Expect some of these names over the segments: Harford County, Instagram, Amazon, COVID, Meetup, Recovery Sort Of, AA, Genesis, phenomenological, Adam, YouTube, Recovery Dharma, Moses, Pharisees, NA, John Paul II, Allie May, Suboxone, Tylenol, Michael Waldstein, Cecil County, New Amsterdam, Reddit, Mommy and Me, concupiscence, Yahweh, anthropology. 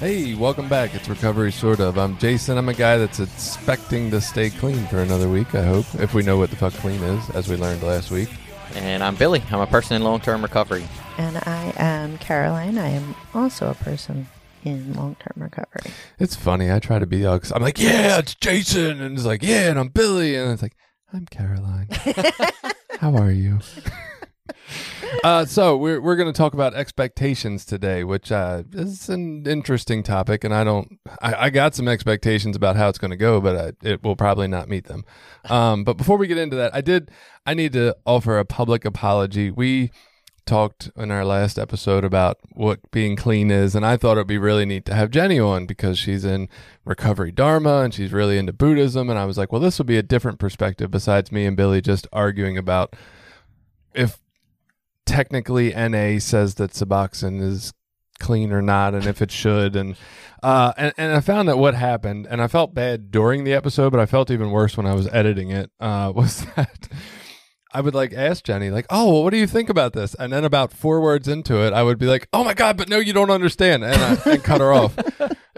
Hey, welcome back. It's Recovery Sort Of. I'm Jason. I'm a guy that's expecting to stay clean for another week, I hope, if we know what the fuck clean is, as we learned last week. And I'm Billy. I'm a person in long-term recovery. And I am Caroline. I am also a person in long-term recovery. It's funny. I try to be, I'm like, yeah, it's Jason. And it's like, yeah, and I'm Billy. And it's like, I'm Caroline. How are you? So we're going to talk about expectations today, which is an interesting topic, and I got some expectations about how it's going to go, but it will probably not meet them. But before we get into that, I need to offer a public apology. We talked in our last episode about what being clean is, and I thought it'd be really neat to have Jenny on because she's in Recovery Dharma and she's really into Buddhism, and I was like, well, this will be a different perspective besides me and Billy just arguing about if technically NA says that Suboxone is clean or not, and if it should. And I found that what happened, and I felt bad during the episode, but I felt even worse when I was editing it, was that I would ask Jenny, oh, well, what do you think about this? And then about 4 words into it, I would be like, oh my God, but no, you don't understand. And cut her off.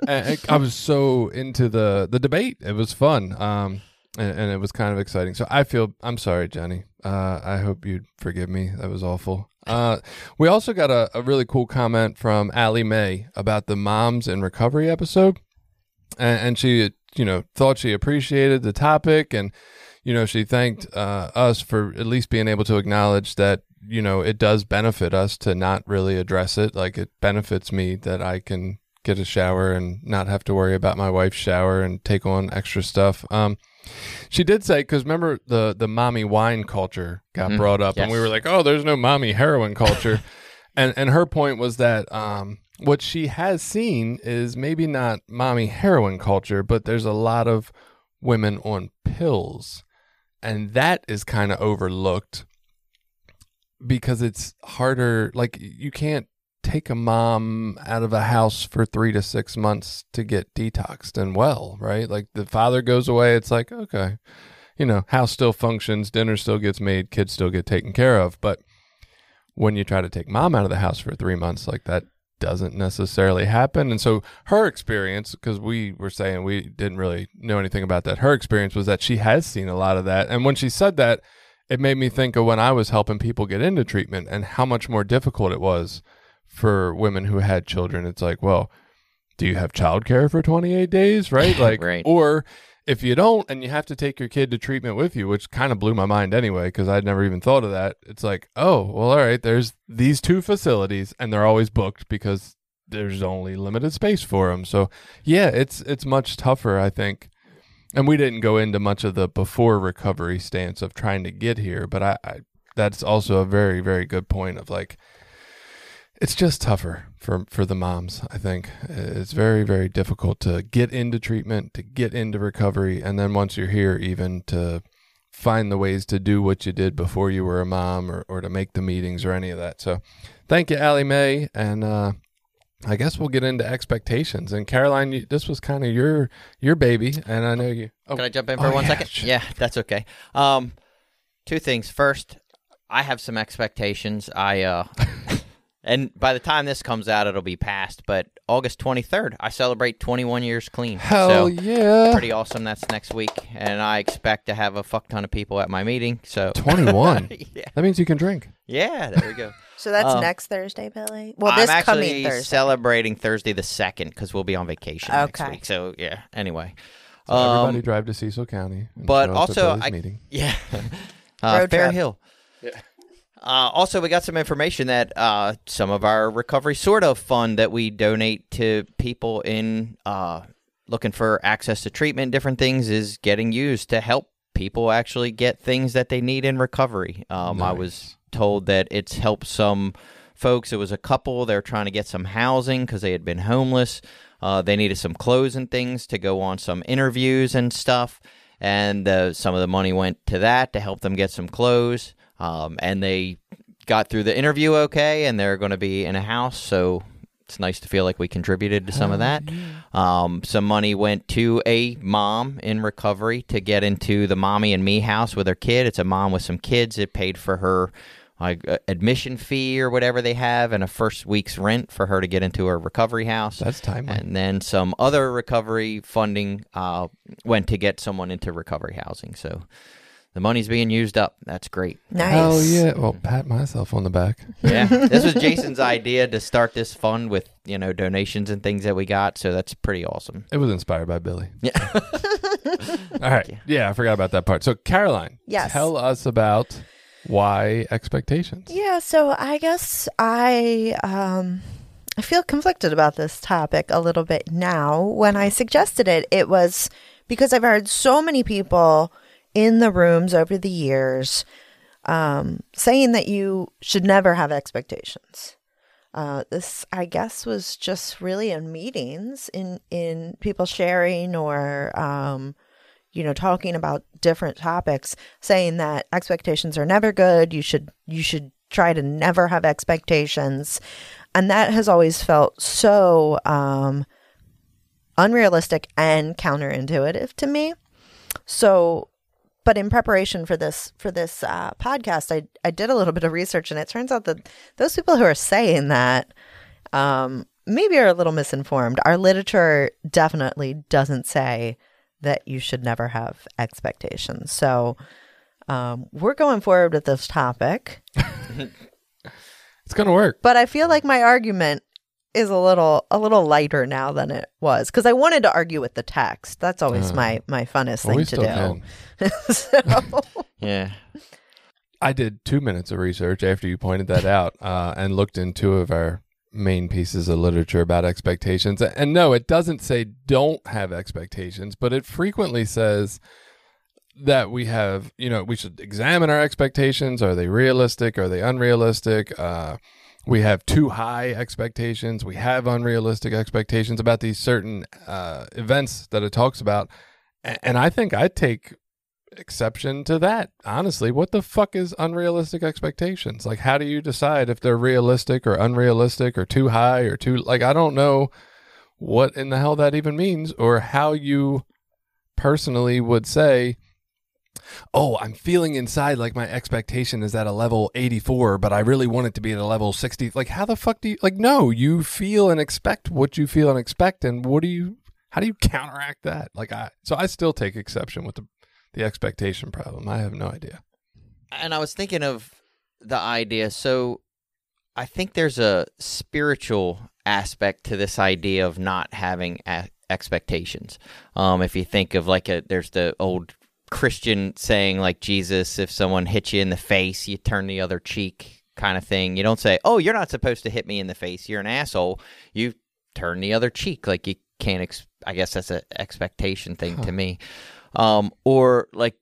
And I was so into the debate. It was fun. And it was kind of exciting. So I'm sorry, Jenny. I hope you'd forgive me. That was awful. We also got a really cool comment from Allie May about the Moms in Recovery episode. And she, thought she appreciated the topic. And, she thanked us for at least being able to acknowledge that, it does benefit us to not really address it. It benefits me that I can get a shower and not have to worry about my wife's shower and take on extra stuff. She did say, because remember the mommy wine culture got brought up, yes. And we were like, oh, there's no mommy heroin culture. and her point was that what she has seen is maybe not mommy heroin culture, but there's a lot of women on pills. And that is kind of overlooked because it's harder. You can't take a mom out of a house for 3 to 6 months to get detoxed and well, right? The father goes away, it's like, okay, house still functions, dinner still gets made, kids still get taken care of. But when you try to take mom out of the house for 3 months, that doesn't necessarily happen. And so her experience, because we were saying we didn't really know anything about that, her experience was that she has seen a lot of that. And when she said that, it made me think of when I was helping people get into treatment and how much more difficult it was for women who had children. It's like, well, do you have childcare for 28 days, right? Right. Or if you don't and you have to take your kid to treatment with you, which kind of blew my mind anyway, because I'd never even thought of that. It's like, oh, well, all right, there's these 2 facilities and they're always booked because there's only limited space for them. So yeah, it's much tougher, I think. And we didn't go into much of the before recovery stance of trying to get here, but I that's also a very, very good point of it's just tougher for the moms, I think. It's very, very difficult to get into treatment, to get into recovery, and then once you're here, even to find the ways to do what you did before you were a mom or to make the meetings or any of that. So thank you, Allie May, and I guess we'll get into expectations. And Caroline, this was kind of your baby, and I know you... Oh, can I jump in for one second? Sure. Yeah, that's okay. 2 things. First, I have some expectations. And by the time this comes out, it'll be past. But August 23rd, I celebrate 21 years clean. Hell yeah. Pretty awesome. That's next week. And I expect to have a fuck ton of people at my meeting. So 21? Yeah. That means you can drink. Yeah, there we go. So that's next Thursday, Billy? Well, this coming Thursday. I'm actually celebrating Thursday the 2nd because we'll be on vacation next week. So, yeah, anyway. So everybody drive to Cecil County. But also, meeting. Yeah. Fair Hill. Yeah. Also, we got some information that some of our Recovery Sort Of fund that we donate to people in looking for access to treatment, different things, is getting used to help people actually get things that they need in recovery. Nice. I was told that it's helped some folks. It was a couple. They're trying to get some housing because they had been homeless. They needed some clothes and things to go on some interviews and stuff. And some of the money went to that to help them get some clothes. And they got through the interview okay, and they're going to be in a house, so it's nice to feel like we contributed to some of that. Some money went to a mom in recovery to get into the Mommy and Me house with her kid. It's a mom with some kids. It paid for her admission fee or whatever they have and a first week's rent for her to get into her recovery house. That's timely. And then some other recovery funding went to get someone into recovery housing, so... the money's being used up. That's great. Nice. Oh, yeah. Well, pat myself on the back. Yeah. This was Jason's idea to start this fund with, you know, donations and things that we got. So that's pretty awesome. It was inspired by Billy. Yeah. All right. Yeah. I forgot about that part. So, Caroline, tell us about why expectations. Yeah. So, I guess I feel conflicted about this topic a little bit now. When I suggested it, it was because I've heard so many people in the rooms over the years, saying that you should never have expectations. This, I guess, was just really in meetings, in people sharing or, you know, talking about different topics, saying that expectations are never good. You should try to never have expectations. And that has always felt so unrealistic and counterintuitive to me. So, but in preparation for this podcast, I did a little bit of research, and it turns out that those people who are saying that maybe are a little misinformed. Our literature definitely doesn't say that you should never have expectations. So we're going forward with this topic. It's going to work. But I feel like my argument is a little lighter now than it was, because I wanted to argue with the text. That's always my funnest thing to do. So. Yeah, I did 2 minutes of research after you pointed that out, and looked in two of our main pieces of literature about expectations. And no, it doesn't say don't have expectations, but it frequently says that we have. You know, we should examine our expectations. Are they realistic? Are they unrealistic? We have too high expectations. We have unrealistic expectations about these certain events that it talks about. And I think I take exception to that. Honestly, what the fuck is unrealistic expectations? Like, how do you decide if they're realistic or unrealistic or too high or too... like, I don't know what in the hell that even means, or how you personally would say, oh, I'm feeling inside like my expectation is at a level 84, but I really want it to be at a level 60. Like, how the fuck do you, like, no, you feel and expect what you feel and expect. And how do you counteract that? Like, I still take exception with the expectation problem. I have no idea. And I was thinking of the idea. So I think there's a spiritual aspect to this idea of not having expectations. If you think of like there's the old Christian saying, like Jesus, if someone hits you in the face, you turn the other cheek kind of thing. You don't say, oh, you're not supposed to hit me in the face, you're an asshole. You turn the other cheek. Like, you can't, I guess that's an expectation thing to me. Or like,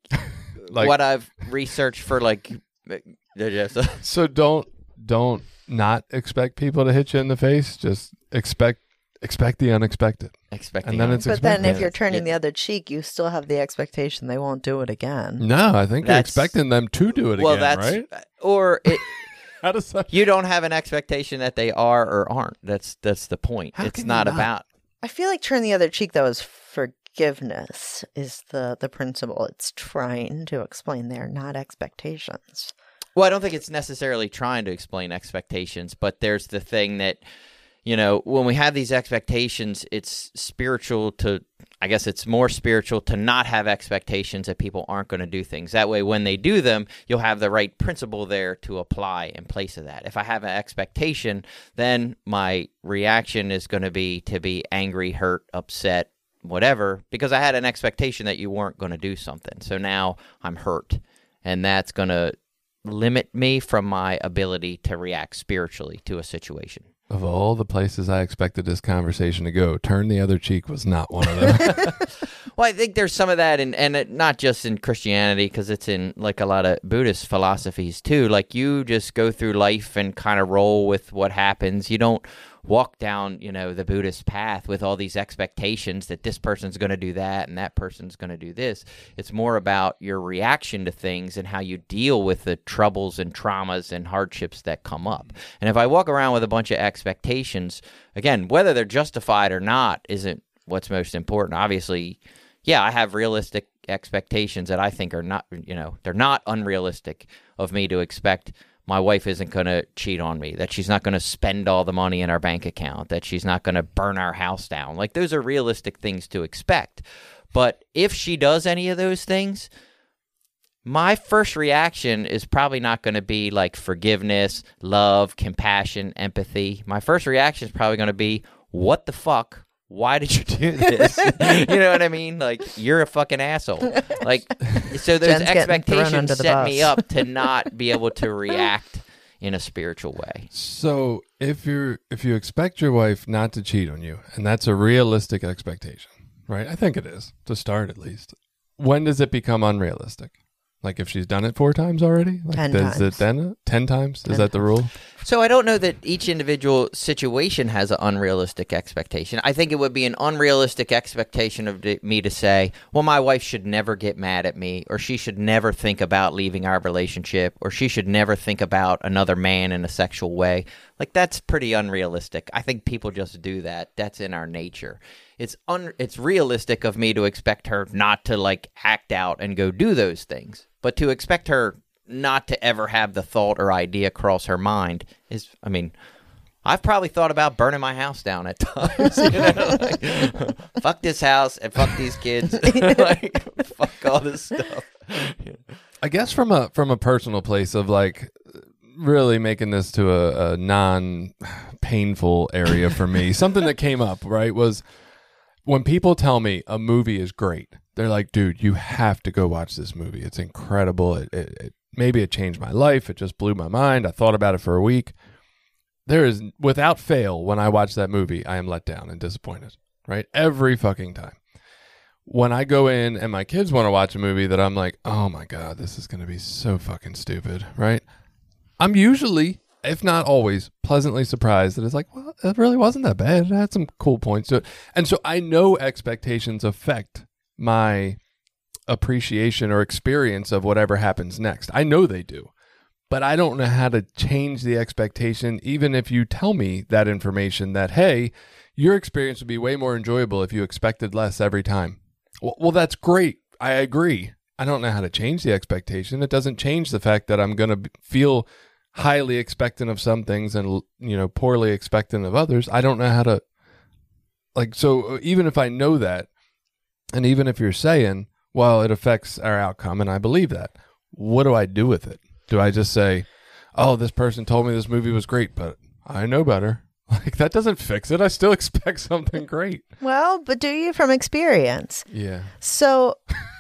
like what I've researched for, like, so don't not expect people to hit you in the face. Just expect the unexpected. But then if you're turning the other cheek, you still have the expectation they won't do it again. No, I think you're expecting them to do it again, right? Or it, you don't have an expectation that they are or aren't. That's the point. It's not about... I feel like turn the other cheek, though, is forgiveness is the principle it's trying to explain there, not expectations. Well, I don't think it's necessarily trying to explain expectations, but there's the thing that... you know, when we have these expectations, it's spiritual to, I guess it's more spiritual to not have expectations that people aren't going to do things. That way, when they do them, you'll have the right principle there to apply in place of that. If I have an expectation, then my reaction is going to be angry, hurt, upset, whatever, because I had an expectation that you weren't going to do something. So now I'm hurt, and that's going to limit me from my ability to react spiritually to a situation. Of all the places I expected this conversation to go, turn the other cheek was not one of them. Well, I think there's some of that, and not just in Christianity, because it's in like a lot of Buddhist philosophies too. Like you just go through life and kind of roll with what happens. You don't walk down, the Buddhist path with all these expectations that this person's going to do that and that person's going to do this. It's more about your reaction to things and how you deal with the troubles and traumas and hardships that come up. And if I walk around with a bunch of expectations, again, whether they're justified or not isn't what's most important. Obviously, yeah, I have realistic expectations that I think are not, they're not unrealistic of me to expect. My wife isn't going to cheat on me, that she's not going to spend all the money in our bank account, that she's not going to burn our house down. Like those are realistic things to expect. But if she does any of those things, my first reaction is probably not going to be like forgiveness, love, compassion, empathy. My first reaction is probably going to be, what the fuck? Why did you do this? You know what I mean? Like, you're a fucking asshole. Like, so those expectations set me up to not be able to react in a spiritual way. So if you expect your wife not to cheat on you, and that's a realistic expectation, right? I think it is, to start at least. When does it become unrealistic? Like if she's done it 4 times already? Like 10 times. It then 10 times? Is that the rule? So I don't know that each individual situation has an unrealistic expectation. I think it would be an unrealistic expectation of me to say, well, my wife should never get mad at me, or she should never think about leaving our relationship, or she should never think about another man in a sexual way. Like that's pretty unrealistic. I think people just do that. That's in our nature. It's realistic of me to expect her not to like act out and go do those things, but to expect her not to ever have the thought or idea cross her mind is, I mean, I've probably thought about burning my house down at times. Like, fuck this house and fuck these kids. Like, fuck all this stuff. I guess from a personal place of like really making this to a non-painful area for me, something that came up, right, was when people tell me a movie is great, they're like, dude, you have to go watch this movie. It's incredible. Maybe it changed my life. It just blew my mind. I thought about it for a week. There is, without fail, when I watch that movie, I am let down and disappointed, right? Every fucking time. When I go in and my kids want to watch a movie that I'm like, oh my God, this is going to be so fucking stupid, right? I'm usually, if not always, pleasantly surprised that it's like, well, it really wasn't that bad. It had some cool points to it. And so I know expectations affect my appreciation or experience of whatever happens next. I know they do, but I don't know how to change the expectation, even if you tell me that information that, hey, your experience would be way more enjoyable if you expected less every time. Well, that's great. I agree. I don't know how to change the expectation. It doesn't change the fact that I'm going to feel highly expectant of some things and poorly expectant of others. I don't know how to, like, so even if I know that, and even if you're saying, well, it affects our outcome, and I believe that, what do I do with it? Do I just say, oh, this person told me this movie was great, but I know better? Like, that doesn't fix it. I still expect something great. Well, but do you from experience? Yeah. So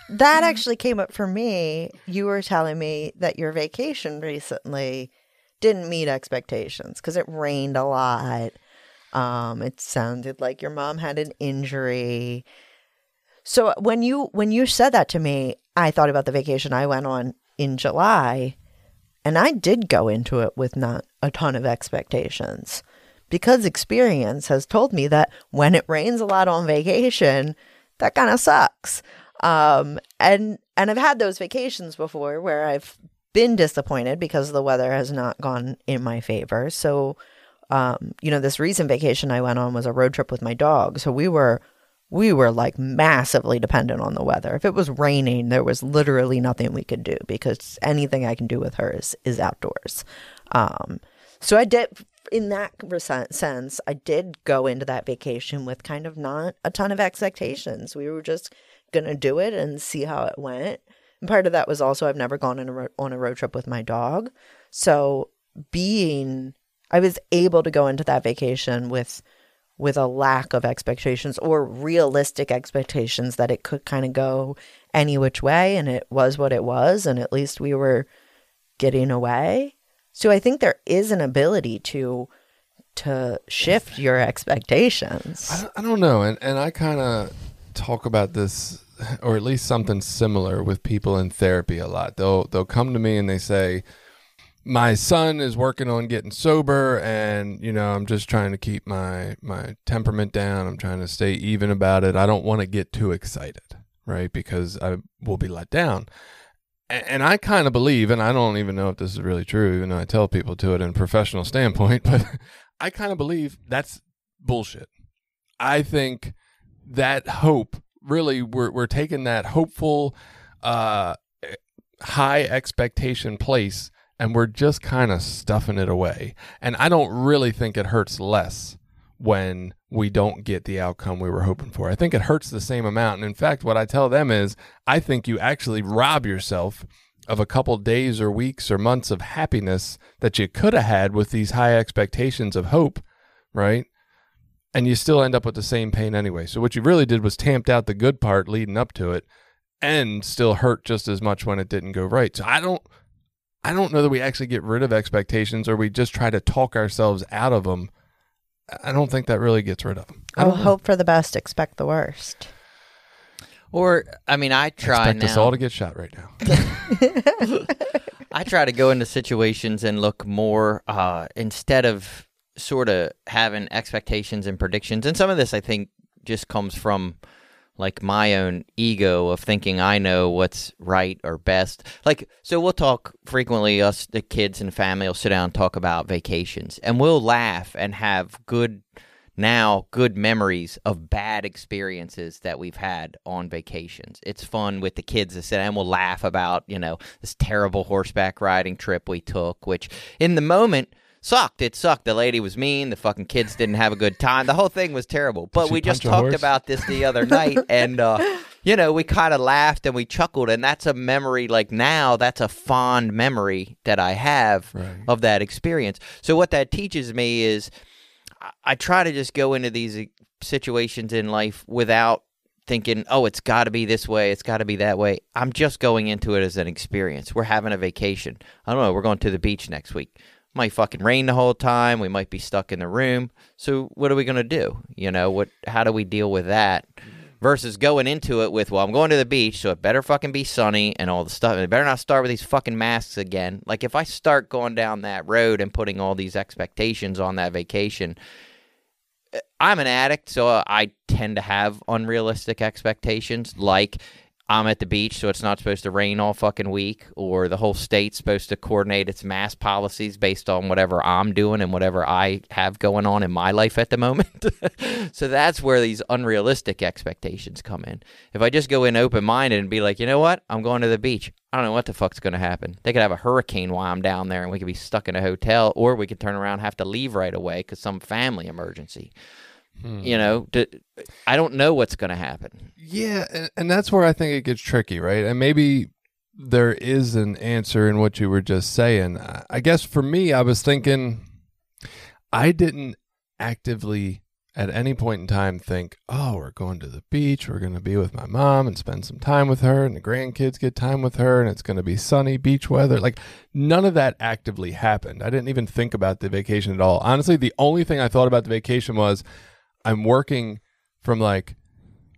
that actually came up for me. You were telling me that your vacation recently didn't meet expectations because it rained a lot. It sounded like your mom had an injury. So when you said that to me, I thought about the vacation I went on in July, and I did go into it with not a ton of expectations because experience has told me that when it rains a lot on vacation, that kind of sucks. And I've had those vacations before where I've been disappointed because the weather has not gone in my favor. So, this recent vacation I went on was a road trip with my dog. So we were like massively dependent on the weather. If it was raining, there was literally nothing we could do because anything I can do with her is outdoors. So I did, in that sense, I did go into that vacation with kind of not a ton of expectations. We were just going to do it and see how it went. And part of that was also I've never gone on a road trip with my dog. So I was able to go into that vacation with a lack of expectations or realistic expectations that it could kind of go any which way. And it was what it was. And at least we were getting away. So I think there is an ability to shift your expectations. I don't know. And I kind of talk about this, or at least something similar, with people in therapy a lot. They'll come to me and they say, my son is working on getting sober, and, you know, I'm just trying to keep my temperament down. I'm trying to stay even about it. I don't want to get too excited, right? Because I will be let down. And I kind of believe, and I don't even know if this is really true, even though I tell people to it in a professional standpoint, but I kind of believe that's bullshit. I think that hope, really, we're taking that hopeful, high expectation place, and we're just kind of stuffing it away. And I don't really think it hurts less when we don't get the outcome we were hoping for. I think it hurts the same amount. And in fact, what I tell them is, I think you actually rob yourself of a couple days or weeks or months of happiness that you could have had with these high expectations of hope, right? And you still end up with the same pain anyway. So what you really did was tamped out the good part leading up to it, and still hurt just as much when it didn't go right. So I don't know that we actually get rid of expectations, or we just try to talk ourselves out of them. I don't think that really gets rid of them. I will hope for the best, expect the worst. Or, I mean, I try now. Expect us all to get shot right now. I try to go into situations and look more, instead of sort of having expectations and predictions. And some of this, I think, just comes from like my own ego of thinking I know what's right or best. Like, so we'll talk frequently, us, the kids and family will sit down and talk about vacations, and we'll laugh and have good memories of bad experiences that we've had on vacations. It's fun with the kids to sit down and we'll laugh about, you know, this terrible horseback riding trip we took, which in the moment sucked. It sucked. The lady was mean. The fucking kids didn't have a good time. The whole thing was terrible. But we just talked about this the other night, and, you know, we kind of laughed and we chuckled, and that's a memory, like now, that's a fond memory that I have of that experience. So what that teaches me is I try to just go into these situations in life without thinking, oh, it's got to be this way, it's got to be that way. I'm just going into it as an experience. We're having a vacation. I don't know. We're going to the beach next week. Might fucking rain the whole time. We might be stuck in the room. So what are we going to do? You know, what? How do we deal with that? Versus going into it with, well, I'm going to the beach, so it better fucking be sunny and all the stuff. It better not start with these fucking masks again. Like, if I start going down that road and putting all these expectations on that vacation, I'm an addict, so I tend to have unrealistic expectations, like I'm at the beach, so it's not supposed to rain all fucking week, or the whole state's supposed to coordinate its mask policies based on whatever I'm doing and whatever I have going on in my life at the moment. So that's where these unrealistic expectations come in. If I just go in open-minded and be like, you know what? I'm going to the beach. I don't know what the fuck's going to happen. They could have a hurricane while I'm down there, and we could be stuck in a hotel, or we could turn around and have to leave right away because some family emergency. You know, I don't know what's going to happen. Yeah, and that's where I think it gets tricky, right? And maybe there is an answer in what you were just saying. I guess for me, I was thinking, I didn't actively at any point in time think, oh, we're going to the beach, we're going to be with my mom and spend some time with her, and the grandkids get time with her, and it's going to be sunny beach weather. Like, none of that actively happened. I didn't even think about the vacation at all. Honestly, the only thing I thought about the vacation was, I'm working from like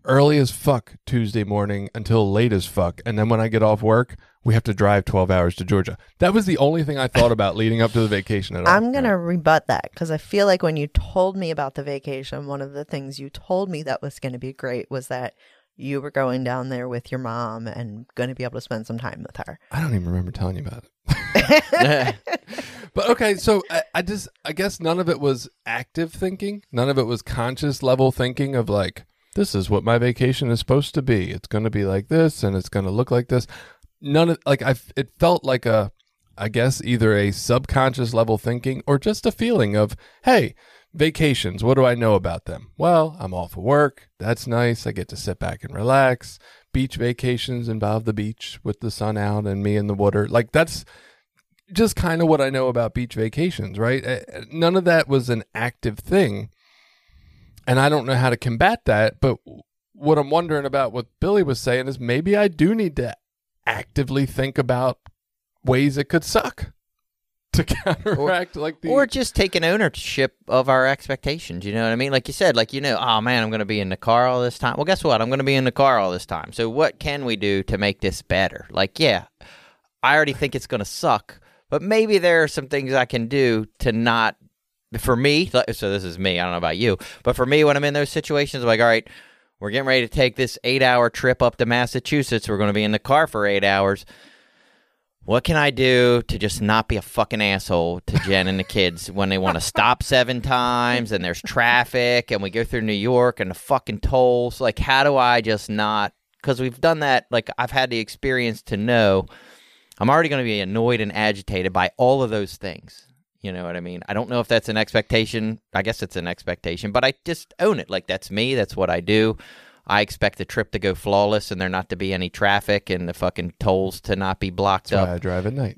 early as fuck Tuesday morning until late as fuck. And then when I get off work, we have to drive 12 hours to Georgia. That was the only thing I thought about leading up to the vacation at all. I'm going to rebut that, because I feel like when you told me about the vacation, one of the things you told me that was going to be great was that you were going down there with your mom and going to be able to spend some time with her. I don't even remember telling you about it. But okay, so I guess none of it was active thinking. None of it was conscious level thinking of like, this is what my vacation is supposed to be. It's going to be like this, and it's going to look like this. None of, like, it felt like I guess either a subconscious level thinking or just a feeling of, hey, vacations, what do I know about them? Well, I'm off of work. That's nice. I get to sit back and relax. Beach vacations involve the beach with the sun out and me in the water. Like, that's just kind of what I know about beach vacations, right? None of that was an active thing. And I don't know how to combat that. But what I'm wondering about, what Billy was saying, is maybe I do need to actively think about ways it could suck to counteract, or just taking ownership of our expectations. You know what I mean? Like you said, oh man, I'm going to be in the car all this time. Well, guess what? I'm going to be in the car all this time. So what can we do to make this better? I already think it's going to suck, but maybe there are some things I can do to not, for me, so this is me, I don't know about you, but for me, when I'm in those situations, I'm like, all right, we're getting ready to take this 8-hour trip up to Massachusetts. We're going to be in the car for 8 hours. What can I do to just not be a fucking asshole to Jen and the kids when they want to stop 7 times and there's traffic and we go through New York and the fucking tolls? How do I just not? Because we've done that. I've had the experience to know I'm already going to be annoyed and agitated by all of those things. You know what I mean? I don't know if that's an expectation. I guess it's an expectation, but I just own it. That's me. That's what I do. I expect the trip to go flawless and there not to be any traffic and the fucking tolls to not be blocked up. That's why I drive at night.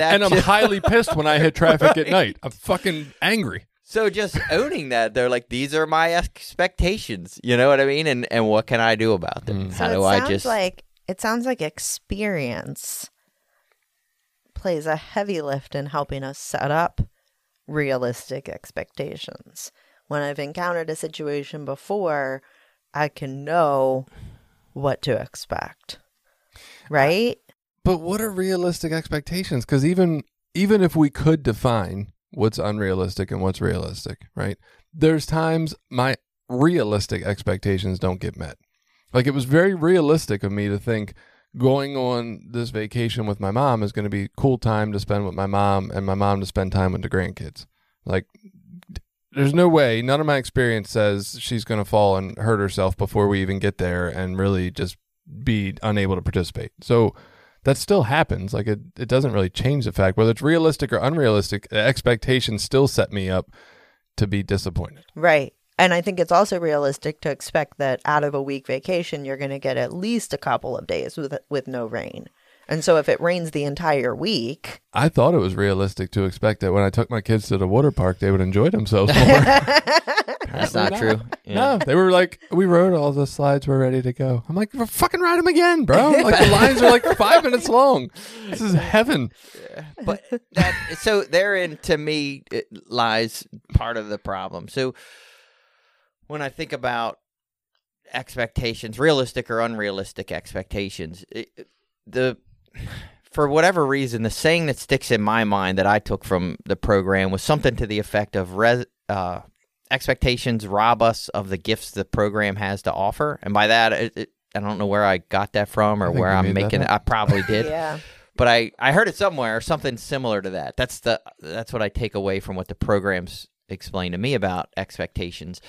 And I'm highly pissed when I hit traffic at night. I'm fucking angry. So just owning that, they're like, these are my expectations. You know what I mean? And what can I do about them? So it sounds like experience plays a heavy lift in helping us set up realistic expectations. When I've encountered a situation before, I can know what to expect, right? But what are realistic expectations? Because even if we could define what's unrealistic and what's realistic, right? There's times my realistic expectations don't get met. It was very realistic of me to think going on this vacation with my mom is going to be cool time to spend with my mom and my mom to spend time with the grandkids. There's no way, none of my experience says she's going to fall and hurt herself before we even get there and really just be unable to participate. So that still happens. It doesn't really change the fact. Whether it's realistic or unrealistic, expectations still set me up to be disappointed. Right. And I think it's also realistic to expect that out of a week vacation, you're going to get at least a couple of days with no rain. And so if it rains the entire week... I thought it was realistic to expect that when I took my kids to the water park, they would enjoy themselves more. That's not true. Yeah. No, they were like, we rode all the slides, we're ready to go. I'm like, fucking ride them again, bro. The lines are 5 minutes long. This is heaven. Yeah. But so therein, to me, it lies part of the problem. So when I think about expectations, realistic or unrealistic expectations, for whatever reason, the saying that sticks in my mind that I took from the program was something to the effect of expectations rob us of the gifts the program has to offer. And by that, I don't know where I got that from or where I'm making it. I probably did. Yeah. But I heard it somewhere or something similar to that. That's what I take away from what the programs explain to me about expectations.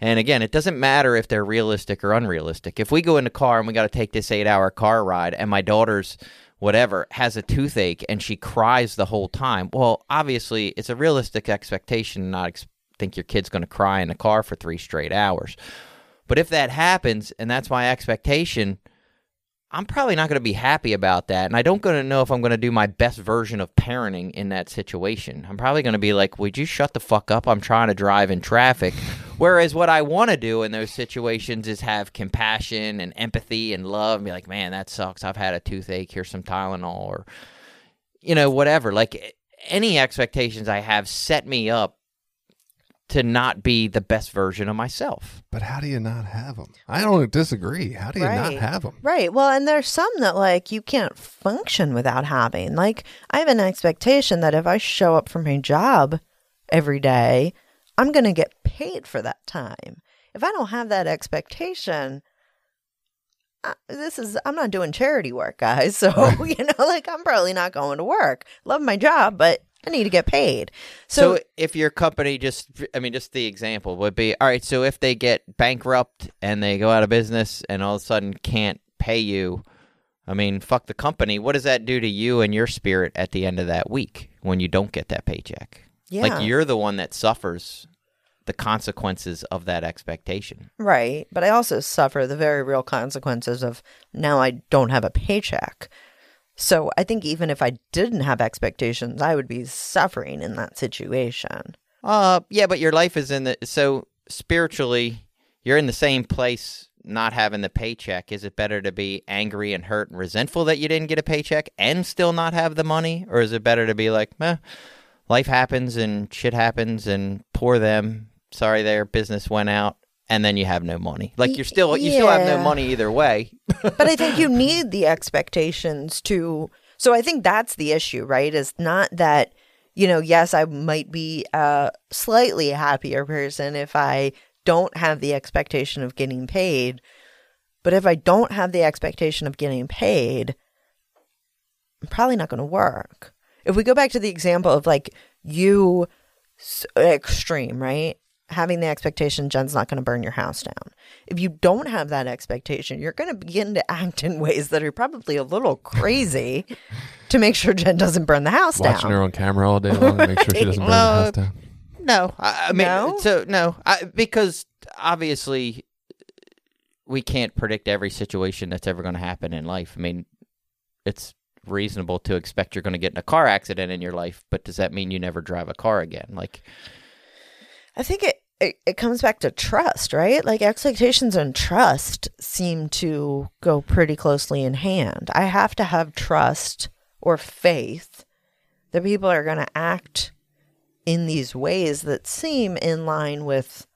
And again, it doesn't matter if they're realistic or unrealistic. If we go in the car and we got to take this 8-hour car ride and my daughter's whatever has a toothache and she cries the whole time, well, obviously it's a realistic expectation to not think your kid's going to cry in the car for 3 straight hours. But if that happens and that's my expectation, I'm probably not going to be happy about that. And I don't going to know if I'm going to do my best version of parenting in that situation. I'm probably going to be like, would you shut the fuck up? I'm trying to drive in traffic. Whereas what I want to do in those situations is have compassion and empathy and love and be like, man, that sucks. I've had a toothache. Here's some Tylenol or, whatever. Any expectations I have set me up to not be the best version of myself. But how do you not have them? I don't disagree. How do you not have them? Right. Well, and there's some that you can't function without having. I have an expectation that if I show up for my job every day, I'm going to get paid for that time. If I don't have that expectation, I'm not doing charity work, guys. So, I'm probably not going to work. Love my job, but I need to get paid. So if your company just the example would be, all right, so if they get bankrupt and they go out of business and all of a sudden can't pay you, fuck the company. What does that do to you and your spirit at the end of that week when you don't get that paycheck? Yeah. You're the one that suffers the consequences of that expectation. Right. But I also suffer the very real consequences of now I don't have a paycheck. So I think even if I didn't have expectations, I would be suffering in that situation. Yeah, but your life is so spiritually, you're in the same place not having the paycheck? Is it better to be angry and hurt and resentful that you didn't get a paycheck and still not have the money? Or is it better to be like, meh, life happens and shit happens and poor them. Sorry, their business went out. And then you have no money. Like you still have no money either way. But I think you need the expectations to. So I think that's the issue, right? Is not that, you know, yes, I might be a slightly happier person if I don't have the expectation of getting paid. But if I don't have the expectation of getting paid, I'm probably not going to work. If we go back to the example of like you extreme, right? Having the expectation Jen's not going to burn your house down. If you don't have that expectation, you're going to begin to act in ways that are probably a little crazy to make sure Jen doesn't burn the house down. Watching her on camera all day long to make sure she doesn't burn the house down. No. I mean, no? So, no. Because obviously we can't predict every situation that's ever going to happen in life. I mean, it's reasonable to expect you're going to get in a car accident in your life, but does that mean you never drive a car again? Like, I think it comes back to trust, right? Like expectations and trust seem to go pretty closely in hand. I have to have trust or faith that people are going to act in these ways that seem in line with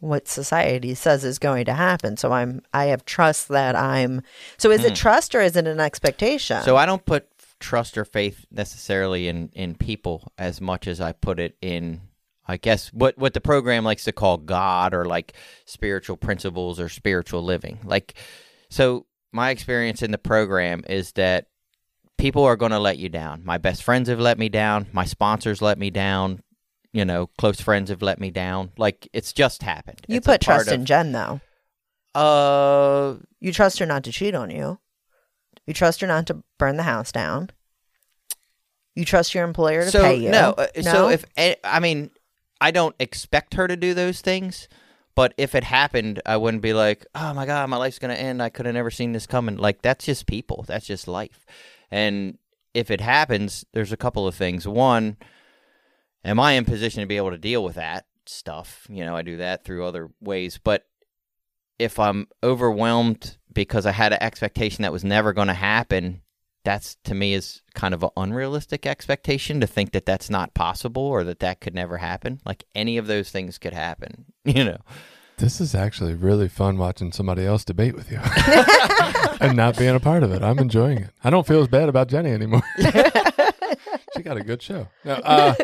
what society says is going to happen. So I have trust that I'm... So is it trust or is it an expectation? So I don't put trust or faith necessarily in people as much as I put it in... I guess what the program likes to call God or like spiritual principles or spiritual living. Like, so my experience in the program is that people are going to let you down. My best friends have let me down. My sponsors let me down. You know, close friends have let me down. Like, it's just happened. You put trust in Jen, though. You trust her not to cheat on you. You trust her not to burn the house down. You trust your employer to pay you. No. So if, I mean... I don't expect her to do those things, but if it happened, I wouldn't be like, oh my God, my life's going to end. I could have never seen this coming. Like, that's just people. That's just life. And if it happens, there's a couple of things. One, am I in position to be able to deal with that stuff? You know, I do that through other ways. But if I'm overwhelmed because I had an expectation that was never going to happen, that's, to me, is kind of an unrealistic expectation to think that that's not possible or that that could never happen. Like, any of those things could happen, you know. This is actually really fun watching somebody else debate with you and not being a part of it. I'm enjoying it. I don't feel as bad about Jenny anymore. She got a good show. No,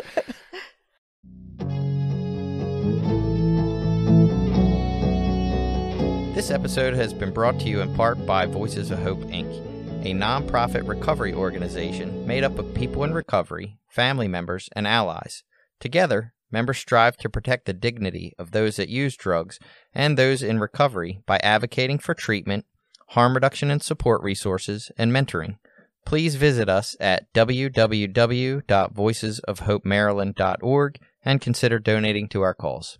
This episode has been brought to you in part by Voices of Hope, Inc., a nonprofit recovery organization made up of people in recovery, family members, and allies. Together, members strive to protect the dignity of those that use drugs and those in recovery by advocating for treatment, harm reduction and support resources, and mentoring. Please visit us at www.voicesofhopemaryland.org and consider donating to our cause.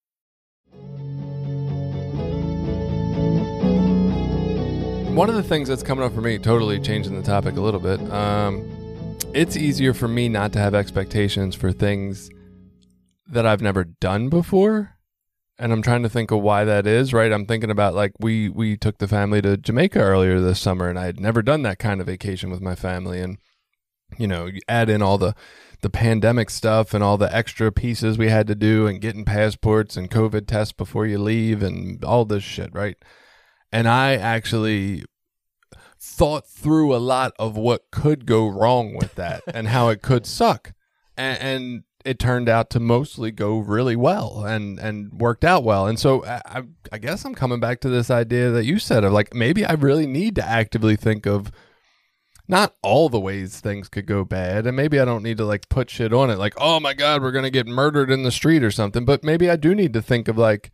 One of the things that's coming up for me, totally changing the topic a little bit, it's easier for me not to have expectations for things that I've never done before. And I'm trying to think of why that is, right? I'm thinking about, like, we took the family to Jamaica earlier this summer, and I had never done that kind of vacation with my family. And, you know, you add in all the pandemic stuff and all the extra pieces we had to do and getting passports and COVID tests before you leave and all this shit, right? And I actually thought through a lot of what could go wrong with that and how it could suck. And it turned out to mostly go really well and worked out well. And so I guess I'm coming back to this idea that you said of, like, maybe I really need to actively think of not all the ways things could go bad. And maybe I don't need to, like, put shit on it. Like, oh, my God, we're going to get murdered in the street or something. But maybe I do need to think of, like,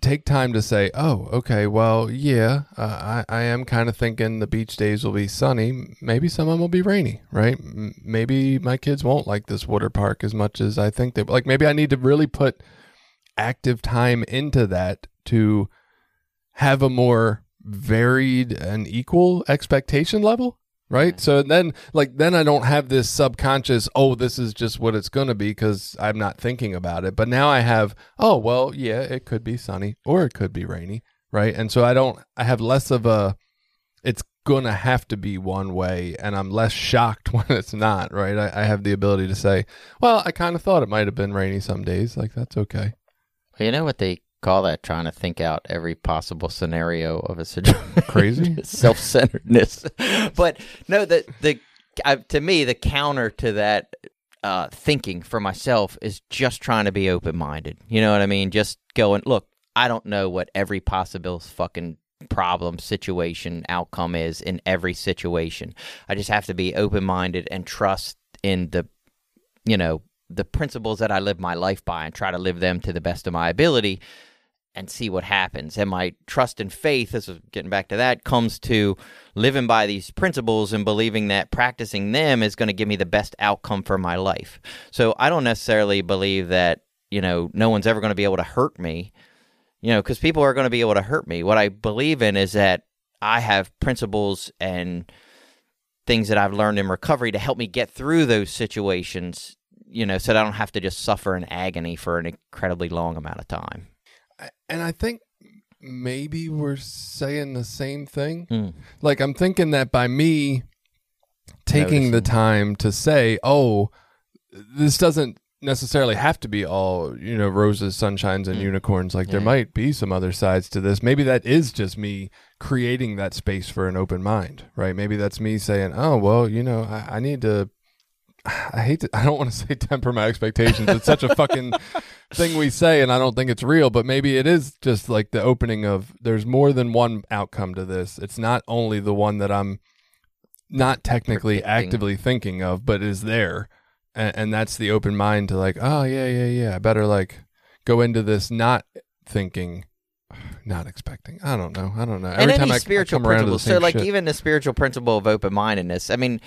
take time to say, oh, okay, well, yeah, I am kind of thinking the beach days will be sunny. Maybe some of them will be rainy, right? Maybe my kids won't like this water park as much as I think they like. Maybe I need to really put active time into that to have a more varied and equal expectation level, right? So then, like, then I don't have this subconscious, oh, this is just what it's going to be because I'm not thinking about it. But now I have, oh, well, yeah, it could be sunny or it could be rainy, right? And so I have less of a, it's going to have to be one way, and I'm less shocked when it's not, right? I have the ability to say, well, I kind of thought it might have been rainy some days. Like, that's okay. Well, you know what they call that? Trying to think out every possible scenario of a situation. Crazy self-centeredness. But no, to me, the counter to that thinking for myself is just trying to be open-minded. You know what I mean? Just going, look, I don't know what every possible fucking problem, situation, outcome is in every situation. I just have to be open-minded and trust in the, you know, the principles that I live my life by and try to live them to the best of my ability and see what happens. And my trust and faith, this is getting back to that, comes to living by these principles and believing that practicing them is going to give me the best outcome for my life. So I don't necessarily believe that, you know, no one's ever going to be able to hurt me, you know, because people are going to be able to hurt me. What I believe in is that I have principles and things that I've learned in recovery to help me get through those situations, you know, so that I don't have to just suffer in agony for an incredibly long amount of time. And I think maybe we're saying the same thing. Mm. Like, I'm thinking that by me taking the time to say, oh, this doesn't necessarily have to be all, you know, roses, sunshines, and unicorns. Like, there might be some other sides to this. Maybe that is just me creating that space for an open mind, right? Maybe that's me saying, oh, well, you know, I need to, I hate to, I don't want to say temper my expectations. It's such a fucking thing we say, and I don't think it's real, but maybe it is just like the opening of there's more than one outcome to this. It's not only the one that I'm not technically actively thinking of, but is there. And that's the open mind to like, oh, yeah. I better like go into this not thinking, not expecting. I don't know. Every time I come around to the same shit. So like even the spiritual principle of open-mindedness, I mean,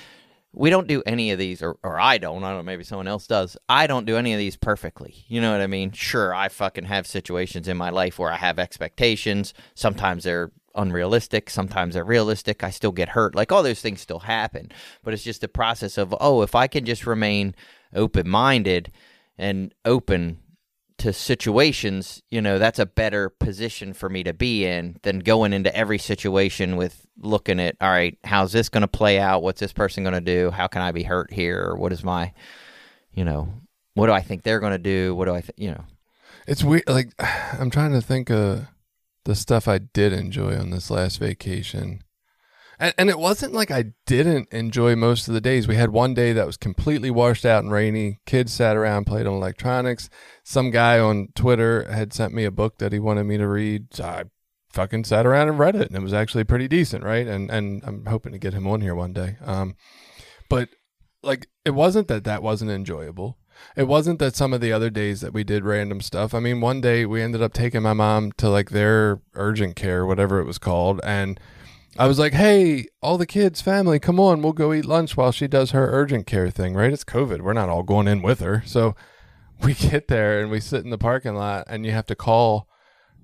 we don't do any of these, or I don't know, maybe someone else does. I don't do any of these perfectly. You know what I mean? Sure, I fucking have situations in my life where I have expectations. Sometimes they're unrealistic. Sometimes they're realistic. I still get hurt. Like, all those things still happen. But it's just the process of, oh, if I can just remain open-minded and open to situations, you know, that's a better position for me to be in than going into every situation with looking at, all right, how's this going to play out? What's this person going to do? How can I be hurt here? What is my, you know, what do I think they're going to do? What do I think, you know? It's weird. Like, I'm trying to think of the stuff I did enjoy on this last vacation. And it wasn't like I didn't enjoy most of the days. We had one day that was completely washed out and rainy. Kids sat around, played on electronics. Some guy on Twitter had sent me a book that he wanted me to read. So I fucking sat around and read it, and it was actually pretty decent, right? And I'm hoping to get him on here one day. But like, it wasn't that wasn't enjoyable. It wasn't that some of the other days that we did random stuff. I mean, one day we ended up taking my mom to like their urgent care, whatever it was called, and I was like, hey, all the kids, family, come on, we'll go eat lunch while she does her urgent care thing, right? It's COVID. We're not all going in with her. So we get there and we sit in the parking lot, and you have to call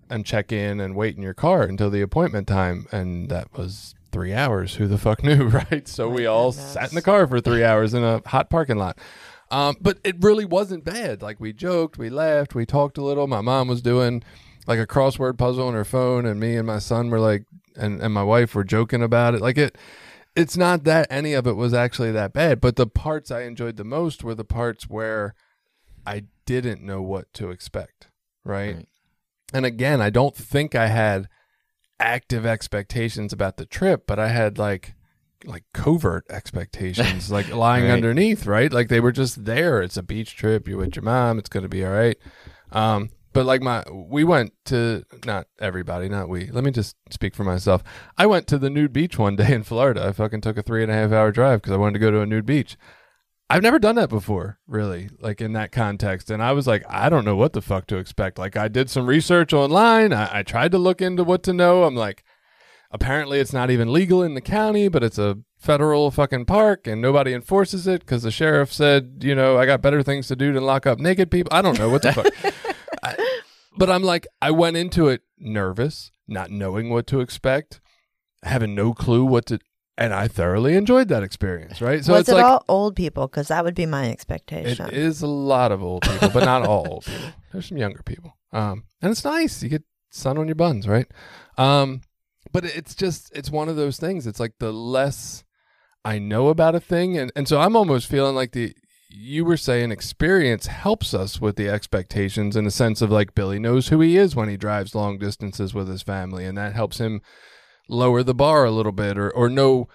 and check in and wait in your car until the appointment time. And that was 3 hours. Who the fuck knew, right? So we all sat in the car for 3 hours in a hot parking lot. But it really wasn't bad. Like, we joked, we laughed, we talked a little. My mom was doing like a crossword puzzle on her phone, and me and my son were like, and my wife were joking about it. Like, it's not that any of it was actually that bad, but the parts I enjoyed the most were the parts where I didn't know what to expect, right? And again, I don't think I had active expectations about the trip, but I had like covert expectations, like lying underneath, right? Like, they were just there. It's a beach trip. You're with your mom. It's going to be all right. But like we went to, not everybody, not we. Let me just speak for myself. I went to the nude beach one day in Florida. I fucking took a 3.5-hour drive because I wanted to go to a nude beach. I've never done that before, really, like in that context. And I was like, I don't know what the fuck to expect. Like, I did some research online. I tried to look into what to know. I'm like, apparently it's not even legal in the county, but it's a federal fucking park and nobody enforces it because the sheriff said, you know, I got better things to do than lock up naked people. I don't know what the fuck. But I'm like, I went into it nervous, not knowing what to expect, having no clue what to. And I thoroughly enjoyed that experience, right? So it's like all old people, because that would be my expectation. It is a lot of old people, but not all old people. There's some younger people. And it's nice. You get sun on your buns, right? But it's just, it's one of those things. It's like the less I know about a thing. And so I'm almost feeling like you were saying experience helps us with the expectations in the sense of like Billy knows who he is when he drives long distances with his family. And that helps him lower the bar a little bit or know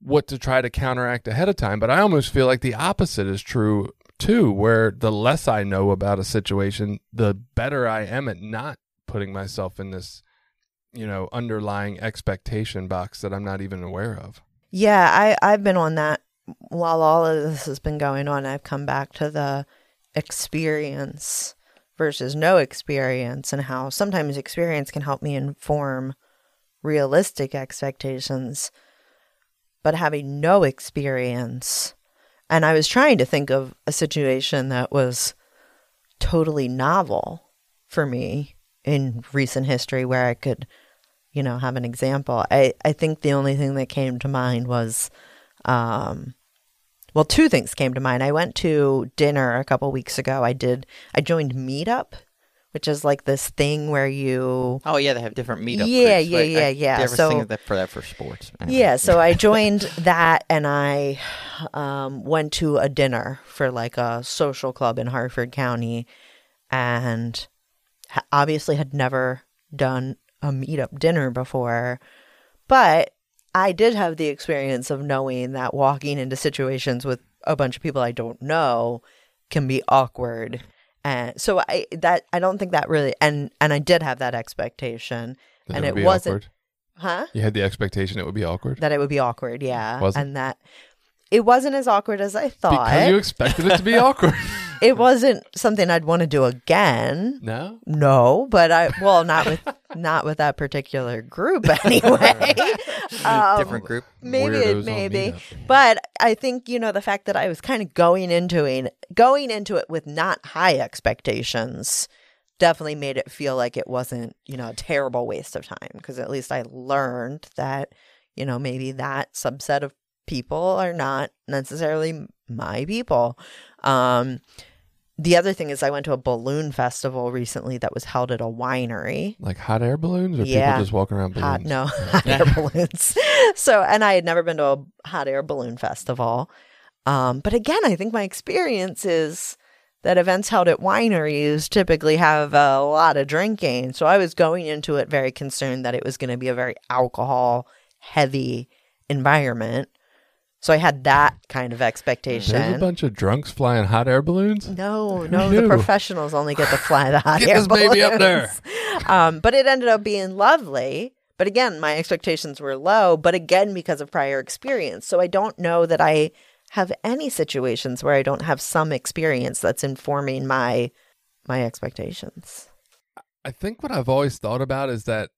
what to try to counteract ahead of time. But I almost feel like the opposite is true too, where the less I know about a situation, the better I am at not putting myself in this, you know, underlying expectation box that I'm not even aware of. Yeah, I've been on that while all of this has been going on. I've come back to the experience versus no experience and how sometimes experience can help me inform realistic expectations, but having no experience. And I was trying to think of a situation that was totally novel for me in recent history where I could, you know, have an example. I think the only thing that came to mind was, well, two things came to mind. I went to dinner a couple weeks ago. I joined Meetup, which is like this thing where you... Oh, yeah, they have different meetup groups. Yeah. I was thinking for sports. Anyway. Yeah, so I joined that and I went to a dinner for like a social club in Harford County and obviously had never done a meetup dinner before. But I did have the experience of knowing that walking into situations with a bunch of people I don't know can be awkward. And so I don't think that really, and I did have that expectation, that and it wasn't, awkward. Huh? You had the expectation it would be awkward? That it would be awkward, yeah. Wasn't? And that it wasn't as awkward as I thought. Because you expected it to be awkward. It wasn't something I'd want to do again. No? No, but not with that particular group anyway. Different group. Maybe. But I think, you know, the fact that I was kind of going into it with not high expectations definitely made it feel like it wasn't, you know, a terrible waste of time, because at least I learned that, you know, maybe that subset of people are not necessarily my people. The other thing is I went to a balloon festival recently that was held at a winery. Like hot air balloons, or people just walking around balloons? Hot air balloons. So, and I had never been to a hot air balloon festival. But again, I think my experience is that events held at wineries typically have a lot of drinking. So I was going into it very concerned that it was going to be a very alcohol-heavy environment. So I had that kind of expectation. There's a bunch of drunks flying hot air balloons? No. The professionals only get to fly the hot air balloons. Get this baby up there. But it ended up being lovely. But again, my expectations were low, but again, because of prior experience. So I don't know that I have any situations where I don't have some experience that's informing my expectations. I think what I've always thought about is that,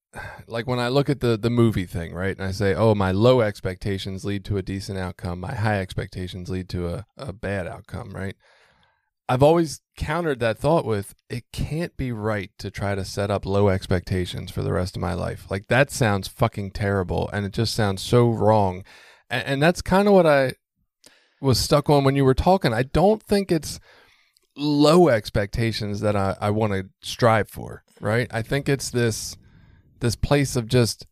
like when I look at the movie thing, right? And I say, oh, my low expectations lead to a decent outcome. My high expectations lead to a bad outcome, right? I've always countered that thought with, it can't be right to try to set up low expectations for the rest of my life. Like that sounds fucking terrible. And it just sounds so wrong. And that's kind of what I was stuck on when you were talking. I don't think it's low expectations that I want to strive for, right? I think it's this place of just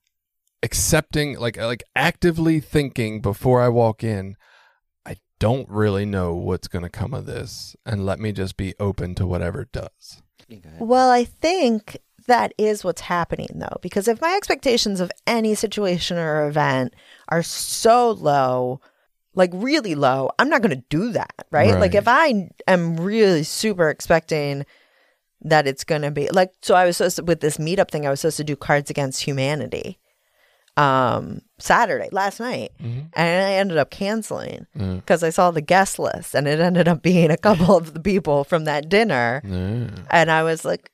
accepting, like actively thinking before I walk in, I don't really know what's going to come of this, and let me just be open to whatever it does. Well, I think that is what's happening, though, because if my expectations of any situation or event are so low, like really low, I'm not going to do that, right? Like if I am really super expecting that it's going to be like, so I was supposed to, with this meetup thing, I was supposed to do Cards Against Humanity. Saturday, last night. Mm-hmm. And I ended up canceling because I saw the guest list and it ended up being a couple of the people from that dinner. Mm. And I was like,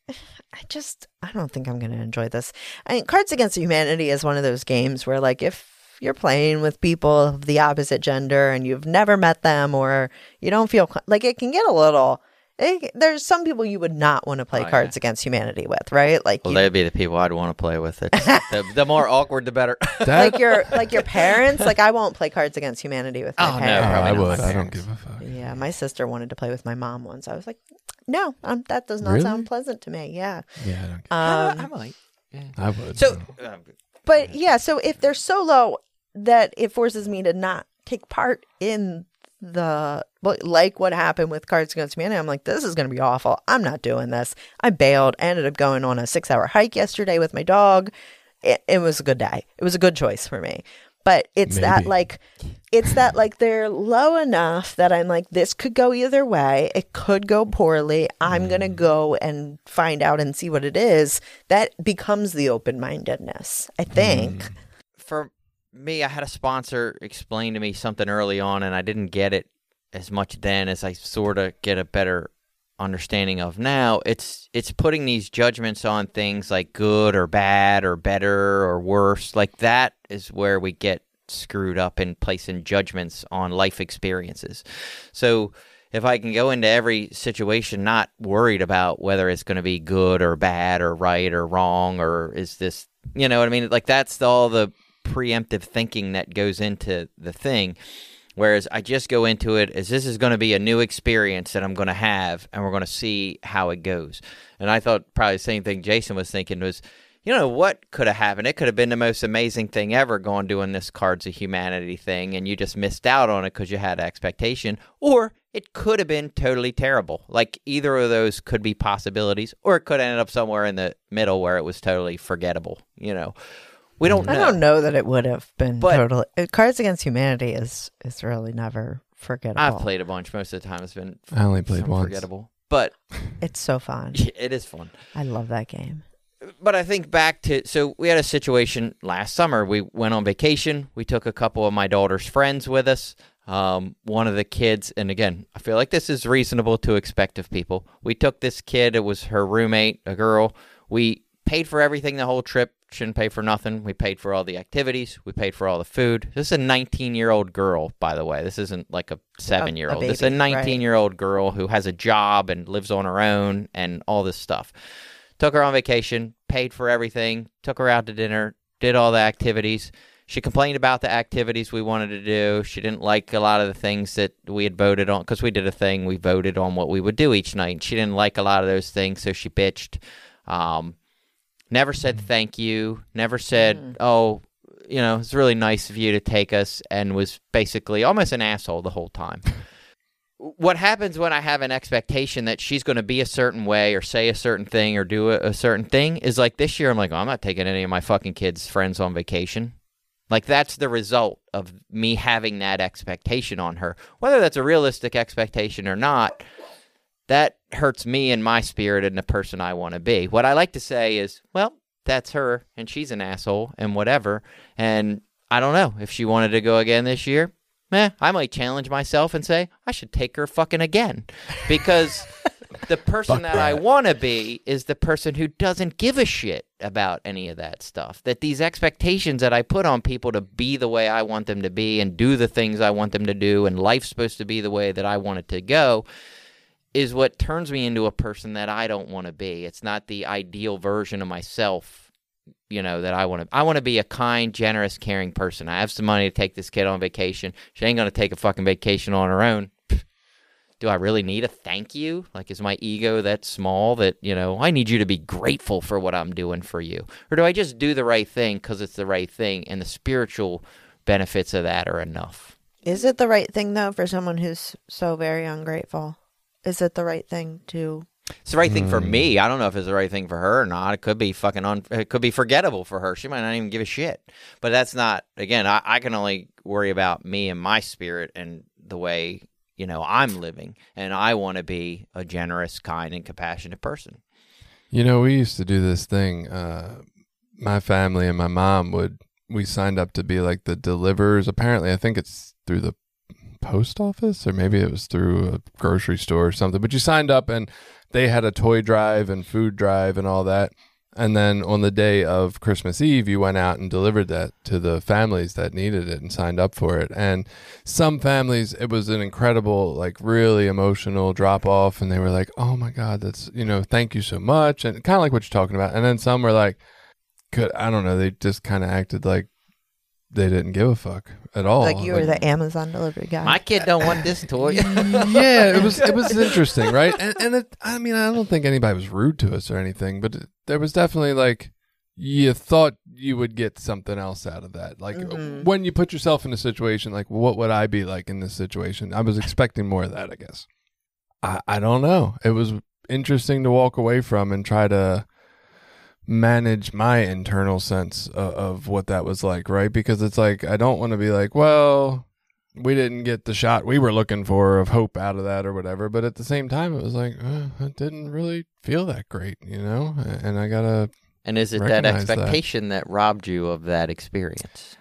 I don't think I'm going to enjoy this. I mean, Cards Against Humanity is one of those games where, like, if you're playing with people of the opposite gender and you've never met them or you don't feel like it can get a little, there's some people you would not want to play Cards Against Humanity with, right? Like, well, they'd be the people I'd want to play with. The more awkward, the better. Like your parents. Like, I won't play Cards Against Humanity with my parents. No, I would. I don't give a fuck. Yeah, my sister wanted to play with my mom once. I was like, no, that does not sound pleasant to me. Yeah. Yeah, I don't care. I might. Yeah. I would. So, but yeah, so if they're so low, that it forces me to not take part in the, like what happened with Cards Against Humanity. I'm like, this is going to be awful. I'm not doing this. I bailed. I ended up going on a 6-hour hike yesterday with my dog. It was a good day. It was a good choice for me. But it's that they're low enough that I'm like, this could go either way. It could go poorly. I'm going to go and find out and see what it is. That becomes the open-mindedness, I think. For me, I had a sponsor explain to me something early on, and I didn't get it as much then as I sort of get a better understanding of now. It's putting these judgments on things like good or bad or better or worse. Like, that is where we get screwed up in placing judgments on life experiences. So if I can go into every situation not worried about whether it's going to be good or bad or right or wrong or is this, you know what I mean? Like, that's all the preemptive thinking that goes into the thing, whereas I just go into it as this is going to be a new experience that I'm going to have, and we're going to see how it goes. And I thought probably the same thing Jason was thinking was, you know, what could have happened? It could have been the most amazing thing ever going doing this Cards of Humanity thing, and you just missed out on it because you had expectation, or it could have been totally terrible. Like, either of those could be possibilities, or it could end up somewhere in the middle where it was totally forgettable, you know. We don't know. I don't know that it would have been totally. Cards Against Humanity is really never forgettable. I've played a bunch. Most of the time it's been I only played once. Forgettable. But it's so fun. It is fun. I love that game. But I think back to, so we had a situation last summer. We went on vacation. We took a couple of my daughter's friends with us. One of the kids, and again, I feel like this is reasonable to expect of people. We took this kid. It was her roommate, a girl. We paid for everything the whole trip. Shouldn't pay for nothing. We paid for all the activities. We paid for all the food. This is a 19-year-old girl, by the way. This isn't like a 7-year-old. This is a 19-year-old girl who has a job and lives on her own and all this stuff. Took her on vacation, paid for everything, took her out to dinner, did all the activities. She complained about the activities we wanted to do. She didn't like a lot of the things that we had voted on, because we did a thing. We voted on what we would do each night. She didn't like a lot of those things, so she bitched. Never said thank you, never said, oh, you know, it's really nice of you to take us, and was basically almost an asshole the whole time. What happens when I have an expectation that she's going to be a certain way or say a certain thing or do a certain thing is, like, this year I'm like, oh, I'm not taking any of my fucking kids' friends on vacation. Like, that's the result of me having that expectation on her. Whether that's a realistic expectation or not, that hurts me and my spirit and the person I want to be. What I like to say is, well, that's her, and she's an asshole, and whatever, and I don't know. If she wanted to go again this year, I might challenge myself and say, I should take her fucking again, because the person that I want to be is the person who doesn't give a shit about any of that stuff, that these expectations that I put on people to be the way I want them to be and do the things I want them to do, and life's supposed to be the way that I want it to go, is what turns me into a person that I don't want to be. It's not the ideal version of myself, you know, that I want to. I want to be a kind, generous, caring person. I have some money to take this kid on vacation. She ain't going to take a fucking vacation on her own. Do I really need a thank you? Like, is my ego that small that, you know, I need you to be grateful for what I'm doing for you? Or do I just do the right thing because it's the right thing and the spiritual benefits of that are enough? Is it the right thing, though, for someone who's so very ungrateful? Is it the right thing to? It's the right thing for me. I don't know if it's the right thing for her or not. It could be fucking it could be forgettable for her. She might not even give a shit. But that's not, again, I can only worry about me and my spirit and the way, you know, I'm living. And I want to be a generous, kind, and compassionate person. You know, we used to do this thing. My family and my mom would we signed up to be like the deliverers. Apparently, I think it's through the post office, or maybe it was through a grocery store or something. But you signed up, and they had a toy drive and food drive and all that. And then on the day of Christmas Eve, you went out and delivered that to the families that needed it and signed up for it. And some families, it was an incredible, like really emotional drop off. And they were like, oh my God, that's, you know, thank you so much. And kind of like what you're talking about. And then some were like, I don't know. They just kind of acted like they didn't give a fuck at all. Like you were the Amazon delivery guy. My kid don't want this toy. Yeah, it was interesting, right? And it, I mean, I don't think anybody was rude to us or anything, but there was definitely like you thought you would get something else out of that. Like when you put yourself in a situation, like what would I be like in this situation? I was expecting more of that, I guess. I don't know. It was interesting to walk away from and try to manage my internal sense of what that was like, right? Because it's like, I don't want to be like, well, we didn't get the shot we were looking for of hope out of that or whatever. But at the same time, it was like, it didn't really feel that great, you know? And I got to. And is it that expectation that robbed you of that experience?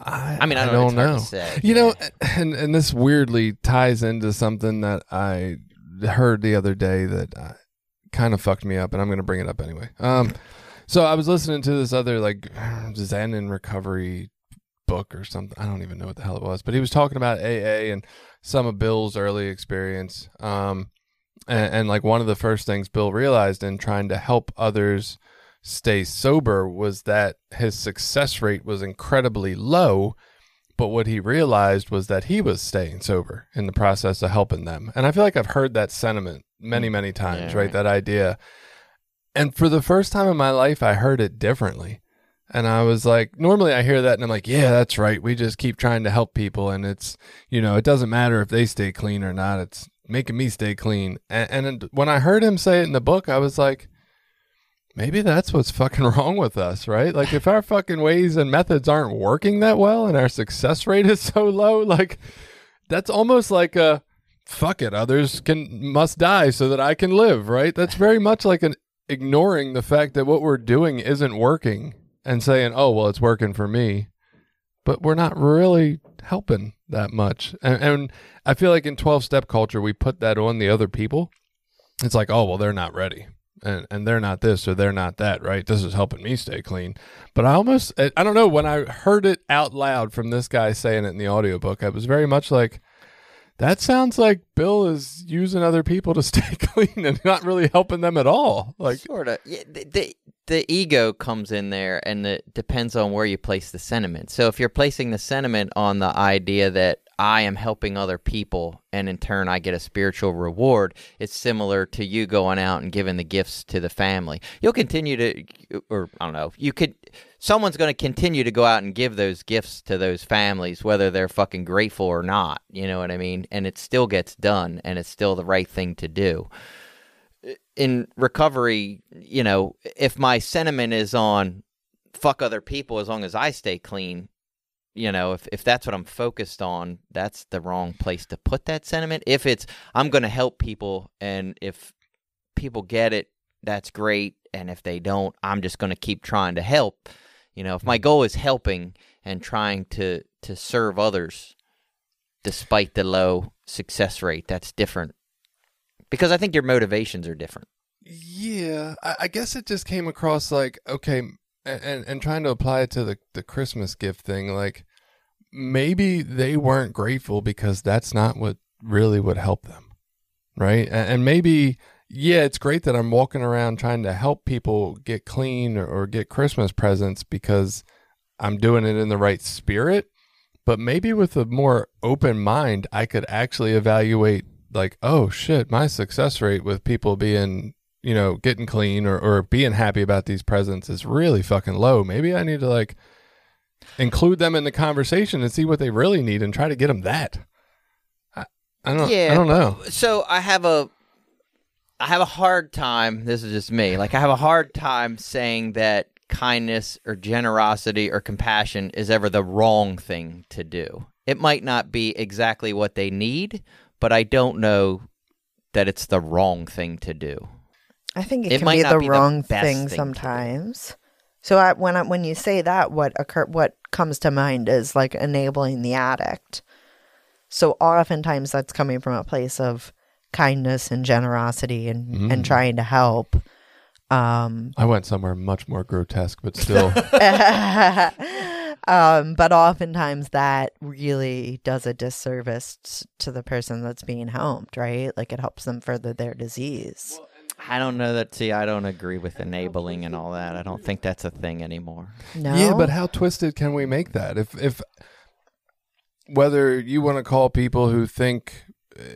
I mean, I don't know. Say, you know, and this weirdly ties into something that I heard the other day that kind of fucked me up, and I'm going to bring it up anyway. So I was listening to this other like Zen and recovery book or something. I don't even know what the hell it was, but he was talking about AA and some of Bill's early experience. And like one of the first things Bill realized in trying to help others stay sober was that his success rate was incredibly low. But what he realized was that he was staying sober in the process of helping them. And I feel like I've heard that sentiment many, many times, right? That idea. And for the first time in my life, I heard it differently. And I was like, normally I hear that and I'm like, yeah, that's right. We just keep trying to help people. And it's, you know, it doesn't matter if they stay clean or not. It's making me stay clean. And when I heard him say it in the book, I was like, maybe that's what's fucking wrong with us, right? Like if our fucking ways and methods aren't working that well and our success rate is so low, like that's almost like a fuck it, others must die so that I can live, right? That's very much like an ignoring the fact that what we're doing isn't working and saying, oh, well, it's working for me, but we're not really helping that much. And I feel like in 12-step culture, we put that on the other people. It's like, oh, well, they're not ready. And they're not this or they're not that, right? This is helping me stay clean. But I don't know, when I heard it out loud from this guy saying it in the audiobook, I was very much like, that sounds like Bill is using other people to stay clean and not really helping them at all. Like, sort of. Yeah, the ego comes in there, and it depends on where you place the sentiment. So if you're placing the sentiment on the idea that I am helping other people, and in turn, I get a spiritual reward. It's similar to you going out and giving the gifts to the family. You'll continue to, or I don't know, someone's going to continue to go out and give those gifts to those families, whether they're fucking grateful or not. You know what I mean? And it still gets done, and it's still the right thing to do. In recovery, you know, if my sentiment is on fuck other people as long as I stay clean, you know, if that's what I'm focused on, that's the wrong place to put that sentiment. If it's, I'm going to help people, and if people get it, that's great. And if they don't, I'm just going to keep trying to help. You know, if my goal is helping and trying to serve others despite the low success rate, that's different. Because I think your motivations are different. Yeah. I guess it just came across like, okay, And trying to apply it to the Christmas gift thing, like maybe they weren't grateful because that's not what really would help them, right? And maybe, yeah, it's great that I'm walking around trying to help people get clean or get Christmas presents because I'm doing it in the right spirit, but maybe with a more open mind, I could actually evaluate like, oh shit, my success rate with people being, you know, getting clean or being happy about these presents is really fucking low. Maybe I need to like include them in the conversation and see what they really need and try to get them that. I don't know. So I have a hard time. This is just me. Like I have a hard time saying that kindness or generosity or compassion is ever the wrong thing to do. It might not be exactly what they need, but I don't know that it's the wrong thing to do. I think it can be the wrong thing sometimes. So when you say that, what comes to mind is like enabling the addict. So oftentimes that's coming from a place of kindness and generosity and trying to help. I went somewhere much more grotesque, but still. But oftentimes that really does a disservice to the person that's being helped, right? Like it helps them further their disease. I don't know that. See, I don't agree with enabling and all that. I don't think that's a thing anymore. No. Yeah, but how twisted can we make that? If whether you want to call people who think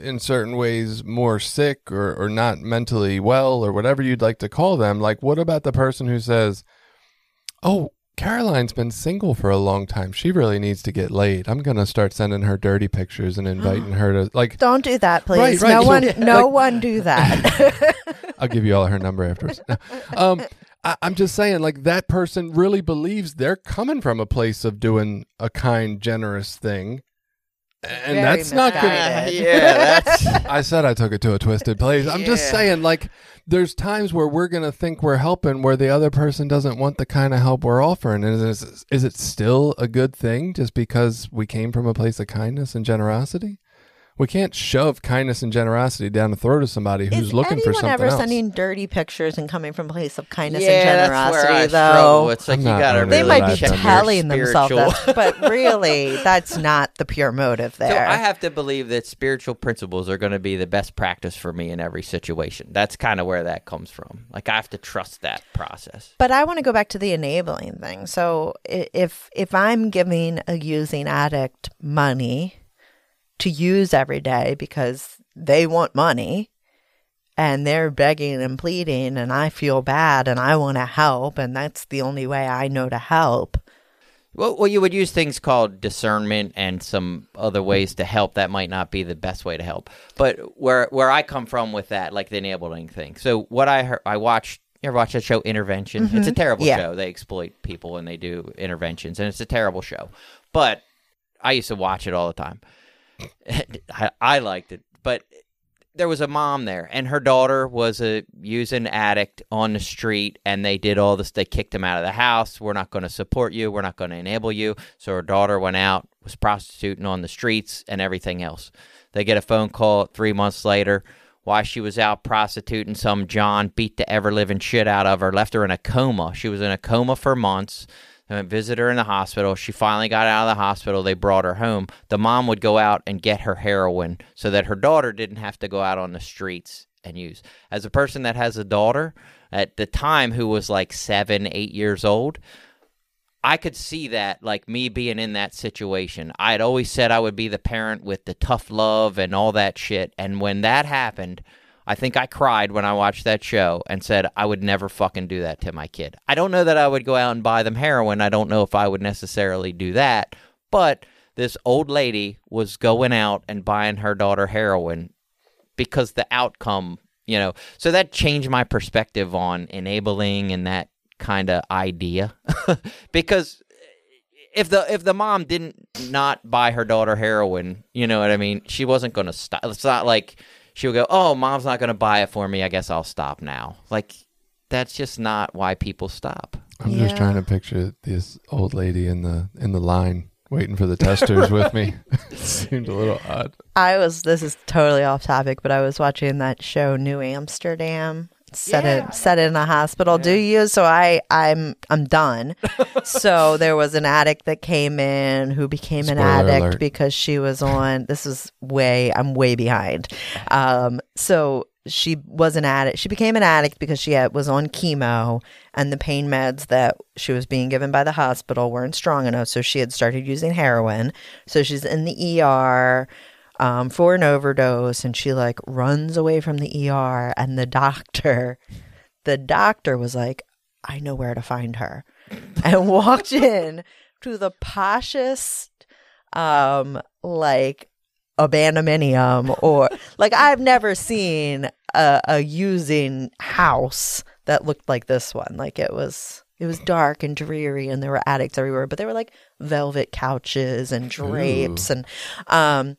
in certain ways more sick or not mentally well or whatever you'd like to call them, like what about the person who says, oh, Caroline's been single for a long time. She really needs to get laid. I'm going to start sending her dirty pictures and inviting her to like. Don't do that, please. Right, no one do that. I'll give you all her number afterwards. I'm just saying, like, that person really believes they're coming from a place of doing a kind, generous thing. And very that's misguided. Not good. Yeah, that's... I said I took it to a twisted place. I'm just saying, like, there's times where we're going to think we're helping where the other person doesn't want the kind of help we're offering. And is it still a good thing just because we came from a place of kindness and generosity? We can't shove kindness and generosity down the throat of somebody who's looking for something else. Is anyone ever sending dirty pictures and coming from a place of kindness and generosity, that's where I struggle. It's like you gotta really they might be telling themselves that, but really, that's not the pure motive there. So I have to believe that spiritual principles are going to be the best practice for me in every situation. That's kind of where that comes from. Like I have to trust that process. But I want to go back to the enabling thing. So if I'm giving a using addict money to use every day because they want money and they're begging and pleading and I feel bad and I want to help and that's the only way I know to help. Well, you would use things called discernment and some other ways to help. That might not be the best way to help. But where I come from with that, like the enabling thing. So what I heard, you ever watch that show Intervention? Mm-hmm. It's a terrible show. They exploit people and they do interventions and it's a terrible show. But I used to watch it all the time. I liked it, but there was a mom there and her daughter was a using addict on the street and they did all this. They kicked him out of the house. We're not going to support you. We're not going to enable you. So her daughter went out, was prostituting on the streets and everything else. They get a phone call 3 months later why she was out prostituting some John, beat the ever-living shit out of her, left her in a coma. She was in a coma for months. They went visit her in the hospital. She finally got out of the hospital. They brought her home. The mom would go out and get her heroin so that her daughter didn't have to go out on the streets and use. As a person that has a daughter at the time who was like 7, 8 years old, I could see that, like me being in that situation. I had always said I would be the parent with the tough love and all that shit. And when that happened, I think I cried when I watched that show and said I would never fucking do that to my kid. I don't know that I would go out and buy them heroin. I don't know if I would necessarily do that. But this old lady was going out and buying her daughter heroin because the outcome, you know. So that changed my perspective on enabling and that kind of idea. Because if the mom didn't not buy her daughter heroin, you know what I mean, she wasn't going to stop. It's not like she would go, oh, mom's not going to buy it for me. I guess I'll stop now. Like, that's just not why people stop. I'm just trying to picture this old lady in the line waiting for the testers with me. It seemed a little odd. This is totally off topic, but I was watching that show New Amsterdam. Set in a hospital. Yeah. Do you? So I'm done. So there was an addict that came in who became spoiler an addict alert. Because she was on. This is I'm way behind. So she was an addict. She became an addict because she was on chemo and the pain meds that she was being given by the hospital weren't strong enough. So she had started using heroin. So she's in the ER. For an overdose, and she like runs away from the ER, and the doctor was like, I know where to find her, and walked in to the poshest like abandonmenium or like I've never seen a using house that looked like this one. Like it was dark and dreary and there were addicts everywhere, but they were like velvet couches and drapes. Ooh. And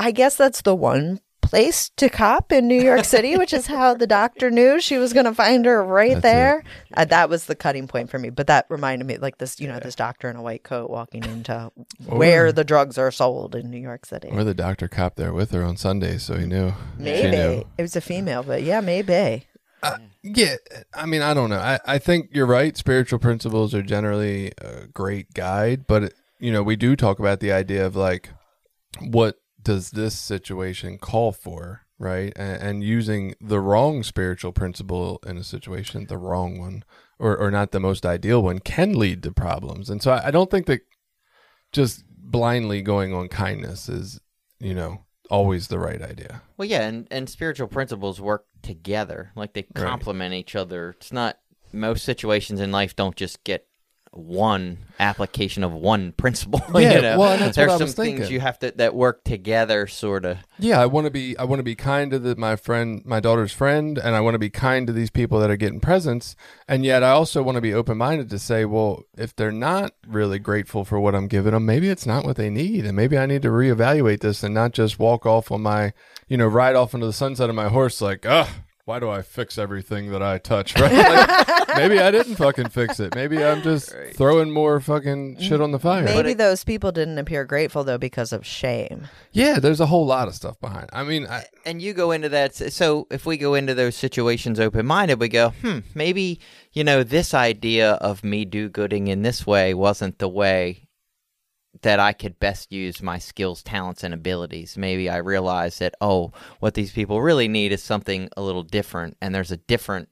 I guess that's the one place to cop in New York City, which is how the doctor knew she was going to find her right there. That was the cutting point for me. But that reminded me, like this, you know, this doctor in a white coat walking into where the drugs are sold in New York City. Or the doctor cop there with her on Sunday, so he knew. Maybe. Knew. It was a female, but yeah, maybe. Yeah, I mean, I don't know. I think you're right. Spiritual principles are generally a great guide, but, you know, we do talk about the idea of like, what does this situation call for, right? And using the wrong spiritual principle in a situation, the wrong one, or not the most ideal one, can lead to problems. And so I don't think that just blindly going on kindness is, you know, always the right idea. Well, yeah, and spiritual principles work together, like they complement each other. It's not, most situations in life don't just get one application of one principle. Yeah, you know? Well, that's there's what I was thinking. Things you have to that work together, sort of. Yeah, I want to be kind to my daughter's friend, and I want to be kind to these people that are getting presents, and yet I also want to be open-minded to say, well, if they're not really grateful for what I'm giving them, maybe it's not what they need, and maybe I need to reevaluate this and not just walk off on my, you know, ride off into the sunset of my horse like, ugh. Why do I fix everything that I touch? Right? Like, maybe I didn't fucking fix it. Maybe I'm just throwing more fucking shit on the fire. Maybe those people didn't appear grateful, though, because of shame. Yeah, there's a whole lot of stuff behind. I mean, and you go into that. So if we go into those situations open-minded, we go, maybe, you know, this idea of me do-gooding in this way wasn't the way that I could best use my skills, talents, and abilities. Maybe I realized that, what these people really need is something a little different, and there's a different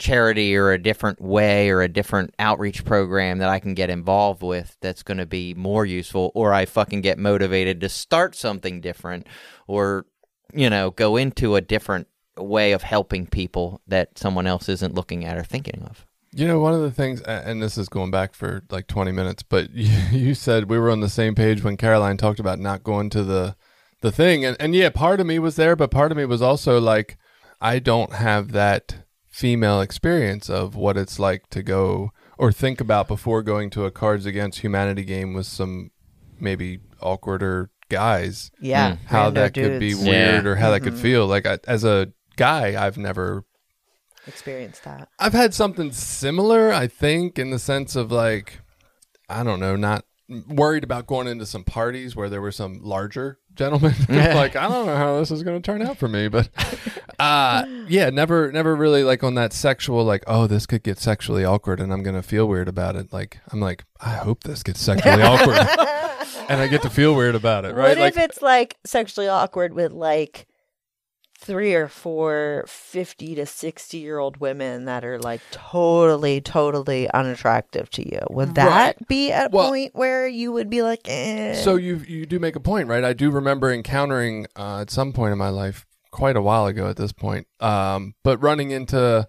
charity or a different way or a different outreach program that I can get involved with that's going to be more useful, or I fucking get motivated to start something different or, you know, go into a different way of helping people that someone else isn't looking at or thinking of. You know, one of the things, and this is going back for like 20 minutes, but you said we were on the same page when Caroline talked about not going to the thing. And yeah, part of me was there, but part of me was also like, I don't have that female experience of what it's like to go or think about before going to a Cards Against Humanity game with some maybe awkwarder guys. Yeah. How that could be weird or how that could feel. Like as a guy, I've never experienced that. I've had something similar, I think, in the sense of like, I don't know, not worried about going into some parties where there were some larger gentlemen. Like, I don't know how this is going to turn out for me, but yeah, never really like on that sexual, like, oh, this could get sexually awkward and I'm going to feel weird about it. Like, I'm like, I hope this gets sexually awkward and I get to feel weird about it, right? What like, if it's like sexually awkward with like 3 or 4 50 to 60 year old women that are like totally unattractive to you? Would that be a point where you would be like, eh? So you do make a point, right? I do remember encountering at some point in my life, quite a while ago at this point, but running into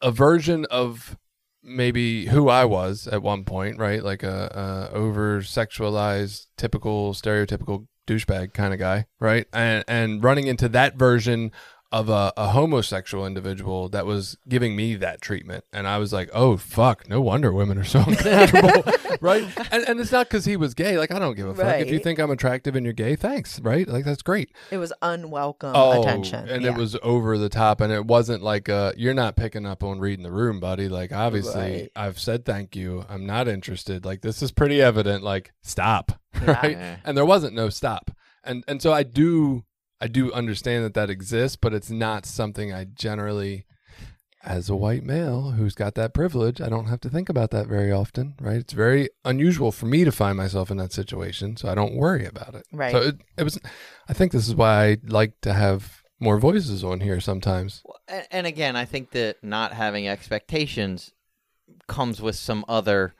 a version of maybe who I was at one point, right? Like a over sexualized, typical, stereotypical douchebag kind of guy, right? And running into that version of a homosexual individual that was giving me that treatment, and I was like, oh fuck, no wonder women are so uncomfortable. Right? And it's not because he was gay. Like, I don't give a fuck. If you think I'm attractive and you're gay, thanks, right? Like, that's great. It was unwelcome attention, and it was over the top, and it wasn't like you're not picking up on reading the room, buddy. Like, obviously I've said thank you, I'm not interested. Like, this is pretty evident. Like, stop. Right? Yeah. And there wasn't no stop. And so I do understand that exists, but it's not something I generally, as a white male who's got that privilege, I don't have to think about that very often, right? It's very unusual for me to find myself in that situation, so I don't worry about it. Right. So it was, I think this is why I like to have more voices on here sometimes. And again, I think that not having expectations comes with some other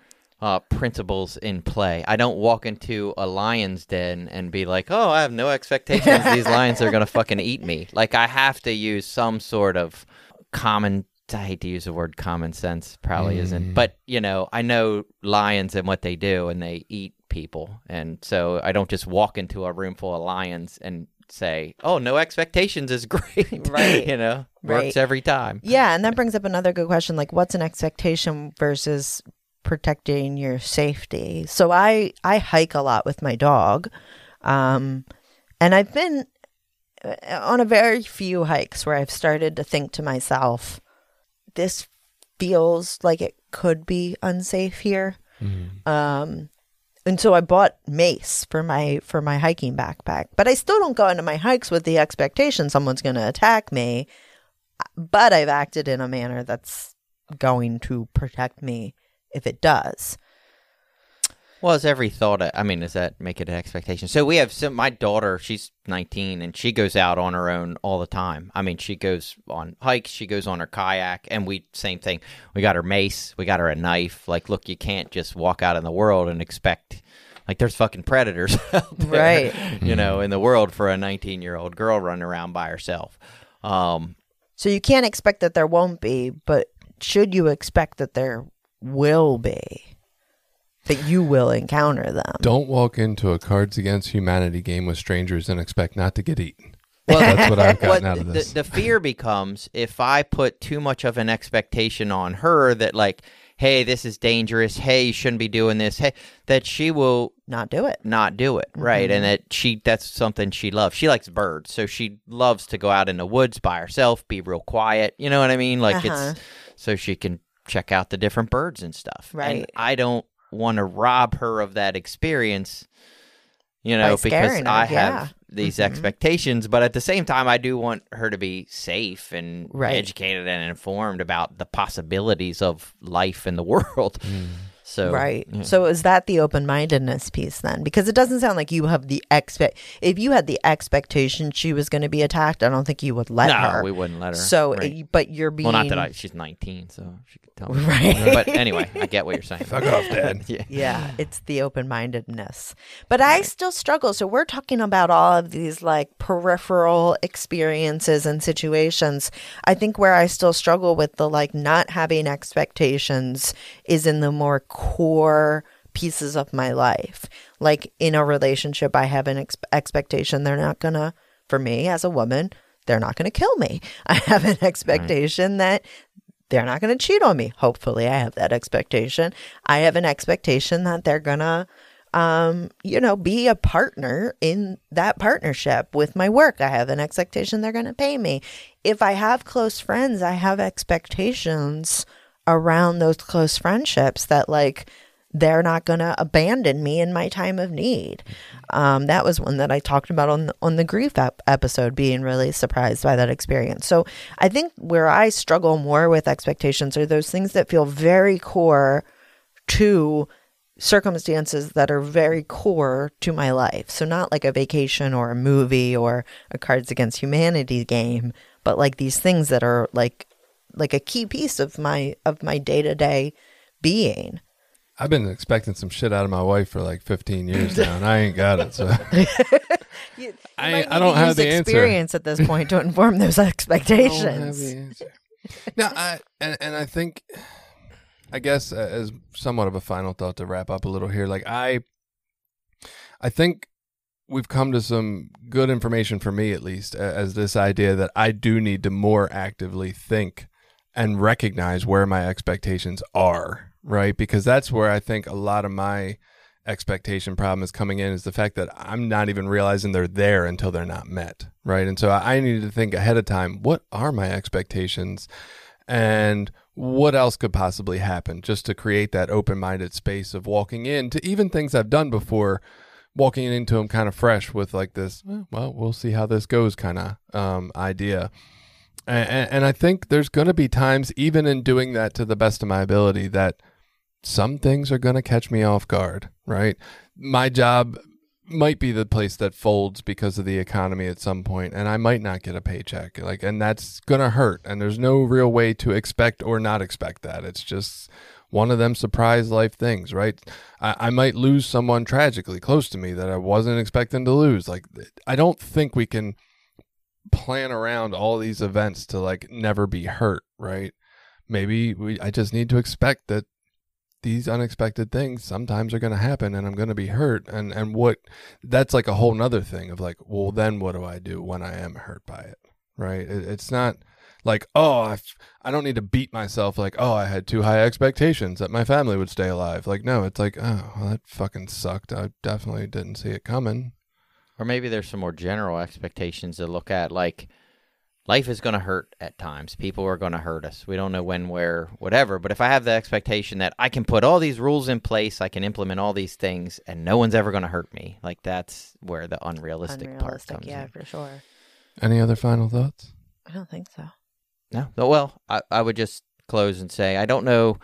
principles in play. I don't walk into a lion's den and be like, oh, I have no expectations. These lions are going to fucking eat me. Like, I have to use some sort of common, I hate to use the word common sense, probably isn't, but, you know, I know lions and what they do, and they eat people. And so I don't just walk into a room full of lions and say, oh, no expectations is great. Right. You know, works every time. Yeah. And that brings up another good question. Like, what's an expectation versus protecting your safety? So I hike a lot with my dog, and I've been on a very few hikes where I've started to think to myself, this feels like it could be unsafe here. Mm-hmm. And so I bought mace for my hiking backpack, but I still don't go into my hikes with the expectation someone's going to attack me, but I've acted in a manner that's going to protect me if it does. Well, it's every thought. I mean, does that make it an expectation? So we have my daughter, she's 19, and she goes out on her own all the time. I mean, she goes on hikes, she goes on her kayak, and same thing. We got her mace, we got her a knife. Like, look, you can't just walk out in the world and expect, like, there's fucking predators out there, right? You know, in the world for a 19-year-old girl running around by herself. So you can't expect that there won't be, but should you expect that there will be? That you will encounter them. Don't walk into a Cards Against Humanity game with strangers and expect not to get eaten. Well, that's what I've gotten out of this. The fear becomes if I put too much of an expectation on her that, like, hey, this is dangerous. Hey, you shouldn't be doing this. Hey, that she will not do it. Not do it. Mm-hmm. Right. And that that's something she loves. She likes birds. So she loves to go out in the woods by herself, be real quiet. You know what I mean? Like, it's so she can check out the different birds and stuff. Right. And I don't want to rob her of that experience, you know, because I have these expectations, but at the same time, I do want her to be safe and educated and informed about the possibilities of life in the world. Mm. So, So is that the open-mindedness piece then? Because it doesn't sound like you have the if you had the expectation she was going to be attacked, I don't think you would her. No, we wouldn't let her. So, but you're being... Well, not that she's 19, so she could tell me. Right. But anyway, I get what you're saying. Fuck off, Dad. Yeah, it's the open-mindedness. But I still struggle. So we're talking about all of these like peripheral experiences and situations. I think where I still struggle with the like not having expectations is in the more core pieces of my life. Like in a relationship, I have an expectation they're not gonna, for me as a woman, they're not gonna kill me. I have an expectation that they're not gonna cheat on me. Hopefully I have that expectation. I have an expectation that they're gonna be a partner in that partnership with my work. I have an expectation they're gonna pay me. If I have close friends, I have expectations around those close friendships that like they're not going to abandon me in my time of need. That was one that I talked about on the grief episode, being really surprised by that experience. So I think where I struggle more with expectations are those things that feel very core to circumstances that are very core to my life. So not like a vacation or a movie or a Cards Against Humanity game, but like these things that are like a key piece of my day-to-day being. I've been expecting some shit out of my wife for like 15 years now, and I ain't got it. So I don't have the experience answer at this point to inform those expectations. I don't have the answer. Now, I think, I guess, as somewhat of a final thought to wrap up a little here, like I think we've come to some good information for me, at least, as this idea that I do need to more actively think and recognize where my expectations are, right? Because that's where I think a lot of my expectation problem is coming in, is the fact that I'm not even realizing they're there until they're not met, right? And so I need to think ahead of time, what are my expectations and what else could possibly happen, just to create that open-minded space of walking into even things I've done before, walking into them kind of fresh with like this, well, we'll see how this goes kind of idea. And I think there's going to be times, even in doing that to the best of my ability, that some things are going to catch me off guard, right? My job might be the place that folds because of the economy at some point, and I might not get a paycheck. Like, and that's going to hurt. And there's no real way to expect or not expect that. It's just one of them surprise life things, right? I might lose someone tragically close to me that I wasn't expecting to lose. Like, I don't think we can plan around all these events to like never be hurt, right? Maybe I just need to expect that these unexpected things sometimes are going to happen and I'm going to be hurt. And what, that's like a whole nother thing of like, well, then what do I do when I am hurt by it, right? It's not like, oh, I don't need to beat myself like, oh, I had too high expectations that my family would stay alive. Like, no, it's like, oh, well, that fucking sucked. I definitely didn't see it coming. Or maybe there's some more general expectations to look at, like life is going to hurt at times. People are going to hurt us. We don't know when, where, whatever. But if I have the expectation that I can put all these rules in place, I can implement all these things, and no one's ever going to hurt me, like that's where the unrealistic part comes in. Yeah, for sure. Any other final thoughts? I don't think so. No? Well, I would just close and say, I don't know,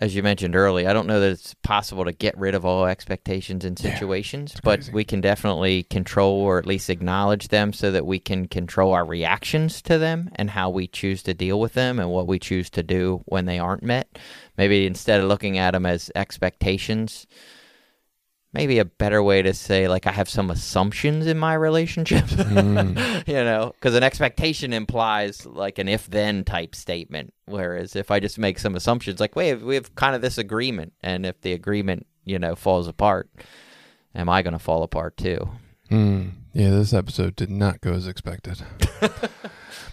as you mentioned early, I don't know that it's possible to get rid of all expectations and situations, but we can definitely control or at least acknowledge them so that we can control our reactions to them and how we choose to deal with them and what we choose to do when they aren't met. Maybe instead of looking at them as expectations, maybe a better way to say, like, I have some assumptions in my relationship, you know, because an expectation implies like an if-then type statement. Whereas if I just make some assumptions, like, wait, we have kind of this agreement. And if the agreement, you know, falls apart, am I going to fall apart too? Yeah, this episode did not go as expected.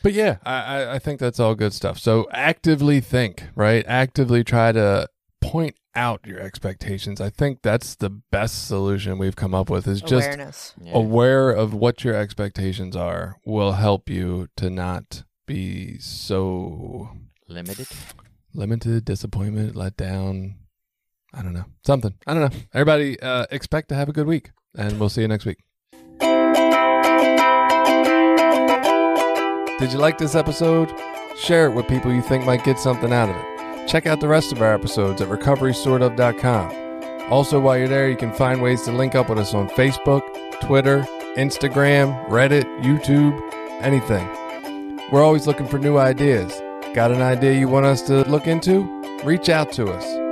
But yeah, I think that's all good stuff. So actively think, right? Actively try to point out your expectations. I think that's the best solution we've come up with, is just awareness. Aware of what your expectations are will help you to not be so limited, disappointment, let down. I don't know. Something. I don't know. Everybody expect to have a good week, and we'll see you next week. Did you like this episode? Share it with people you think might get something out of it. Check out the rest of our episodes at recoverysortof.com. Also, while you're there, you can find ways to link up with us on Facebook, Twitter, Instagram, Reddit, YouTube, anything. We're always looking for new ideas. Got an idea you want us to look into? Reach out to us.